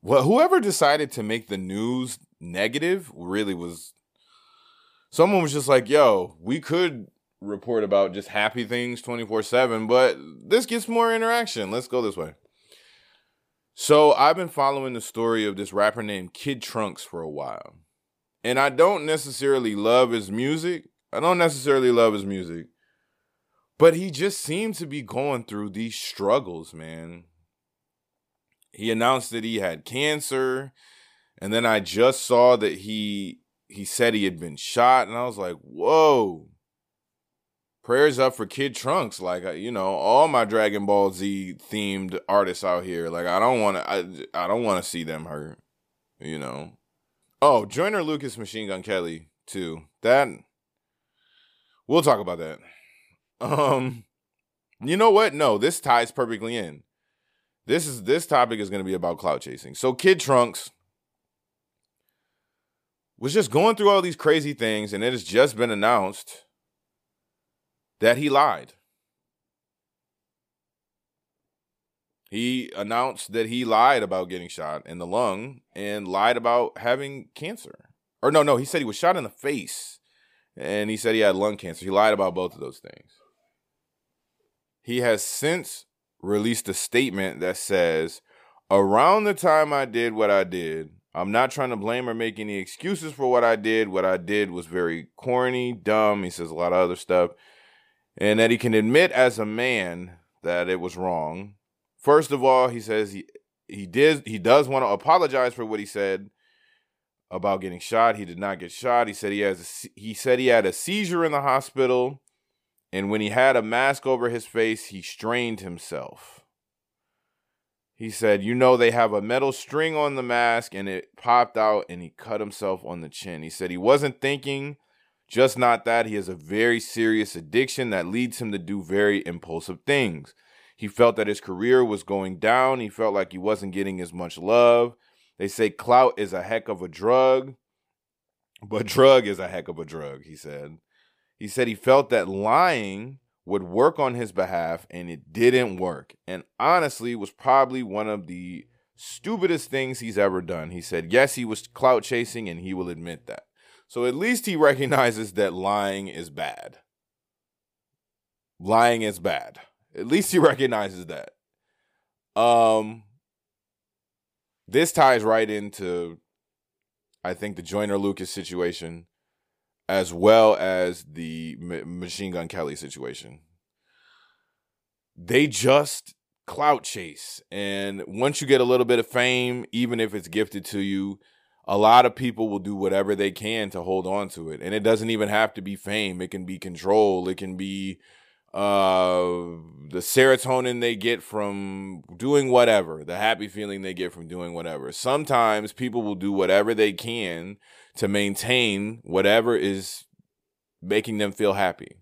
Well, whoever decided to make the news negative really was... Someone was just like, yo, we could report about just happy things twenty-four seven, but this gets more interaction. Let's go this way. So I've been following the story of this rapper named Kid Trunks for a while. And I don't necessarily love his music. I don't necessarily love his music. But he just seemed to be going through these struggles, man. He announced that he had cancer. And then I just saw that he he said he had been shot. And I was like, whoa. Prayers up for Kid Trunks. Like, you know, all my Dragon Ball Z themed artists out here. Like, I don't want to I, I don't want to see them hurt, you know. Oh, Joyner Lucas, Machine Gun Kelly, too. That, we'll talk about that. Um, you know what? No, this ties perfectly in. This is this topic is going to be about clout chasing. So Kid Trunks was just going through all these crazy things, and it has just been announced that he lied. He announced that he lied about getting shot in the lung and lied about having cancer. Or no, no, he said he was shot in the face, and he said he had lung cancer. He lied about both of those things. He has since released a statement that says, around the time I did what I did, I'm not trying to blame or make any excuses for what I did. What I did was very corny, dumb. He says a lot of other stuff. And that he can admit as a man that it was wrong. First of all, he says he, he, did, he does want to apologize for what he said about getting shot. He did not get shot. He said he has a, he said he had a seizure in the hospital. And when he had a mask over his face, he strained himself. He said, you know, they have a metal string on the mask and it popped out and he cut himself on the chin. He said he wasn't thinking, just not that. He has a very serious addiction that leads him to do very impulsive things. He felt that his career was going down. He felt like he wasn't getting as much love. They say clout is a heck of a drug, but drug is a heck of a drug, he said. He said he felt that lying would work on his behalf, and it didn't work. And honestly, was probably one of the stupidest things he's ever done. He said, yes, he was clout chasing, and he will admit that. So at least he recognizes that lying is bad. Lying is bad. At least he recognizes that. Um, this ties right into, I think, the Joyner Lucas situation, as well as the M- Machine Gun Kelly situation. They just clout chase. And once you get a little bit of fame, even if it's gifted to you, a lot of people will do whatever they can to hold on to it. And it doesn't even have to be fame. It can be control. It can be uh, the serotonin they get from doing whatever, the happy feeling they get from doing whatever. Sometimes people will do whatever they can to maintain whatever is making them feel happy.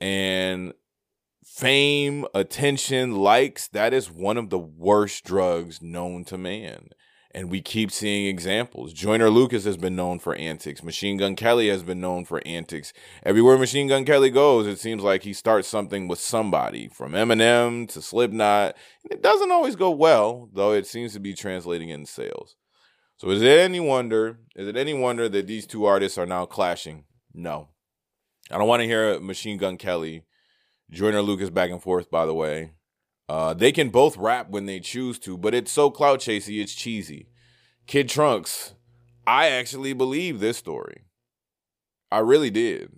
And fame, attention, likes, that is one of the worst drugs known to man. And we keep seeing examples. Joyner Lucas has been known for antics. Machine Gun Kelly has been known for antics. Everywhere Machine Gun Kelly goes, it seems like he starts something with somebody, from Eminem to Slipknot. It doesn't always go well, though it seems to be translating into sales. So is it any wonder, is it any wonder that these two artists are now clashing? No. I don't want to hear Machine Gun Kelly, Joyner Lucas back and forth, by the way. Uh, they can both rap when they choose to, but it's so clout chasey, it's cheesy. Kid Trunks, I actually believe this story. I really did.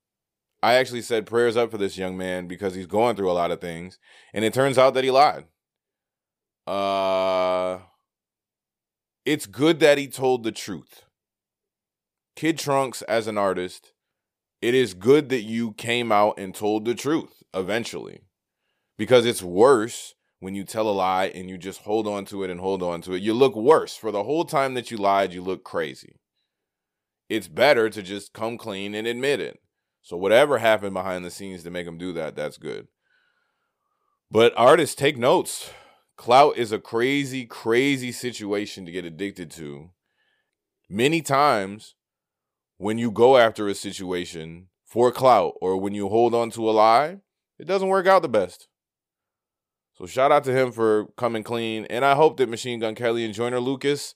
I actually said prayers up for this young man because he's going through a lot of things, and it turns out that he lied. Uh, it's good that he told the truth. Kid Trunks, as an artist, it is good that you came out and told the truth eventually, because it's worse when you tell a lie and you just hold on to it and hold on to it. You look worse. For the whole time that you lied, you look crazy. It's better to just come clean and admit it. So whatever happened behind the scenes to make them do that, that's good. But artists, take notes. Clout is a crazy, crazy situation to get addicted to. Many times when you go after a situation for clout or when you hold on to a lie, it doesn't work out the best. So shout out to him for coming clean. And I hope that Machine Gun Kelly and Joyner Lucas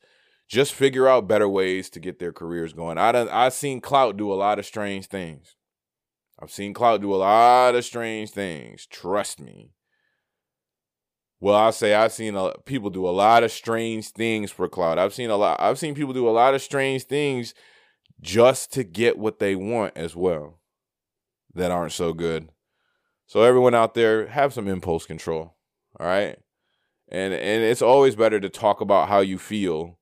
just figure out better ways to get their careers going. I done, I've seen clout do a lot of strange things. I've seen clout do a lot of strange things. Trust me. Well, I'll say I've seen a, people do a lot of strange things for clout. I've seen a lot. I've seen people do a lot of strange things just to get what they want as well that aren't so good. So everyone out there, have some impulse control. All right. And and it's always better to talk about how you feel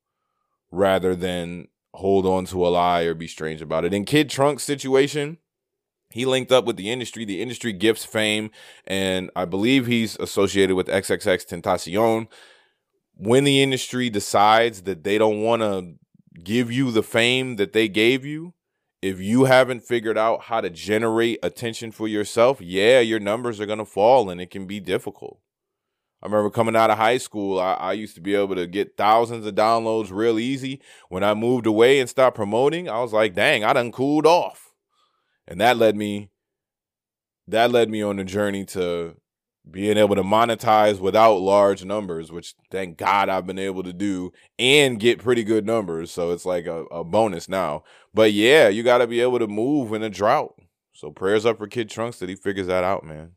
rather than hold on to a lie or be strange about it. In Kid Trunk's situation, he linked up with the industry. The industry gifts fame. And I believe he's associated with X X X Tentacion. When the industry decides that they don't want to give you the fame that they gave you, if you haven't figured out how to generate attention for yourself, yeah, your numbers are going to fall and it can be difficult. I remember coming out of high school, I, I used to be able to get thousands of downloads real easy. When I moved away and stopped promoting, I was like, dang, I done cooled off. And that led me, that led me on the journey to being able to monetize without large numbers, which thank God I've been able to do and get pretty good numbers. So it's like a, a bonus now. But yeah, you got to be able to move in a drought. So prayers up for Kid Trunks that he figures that out, man.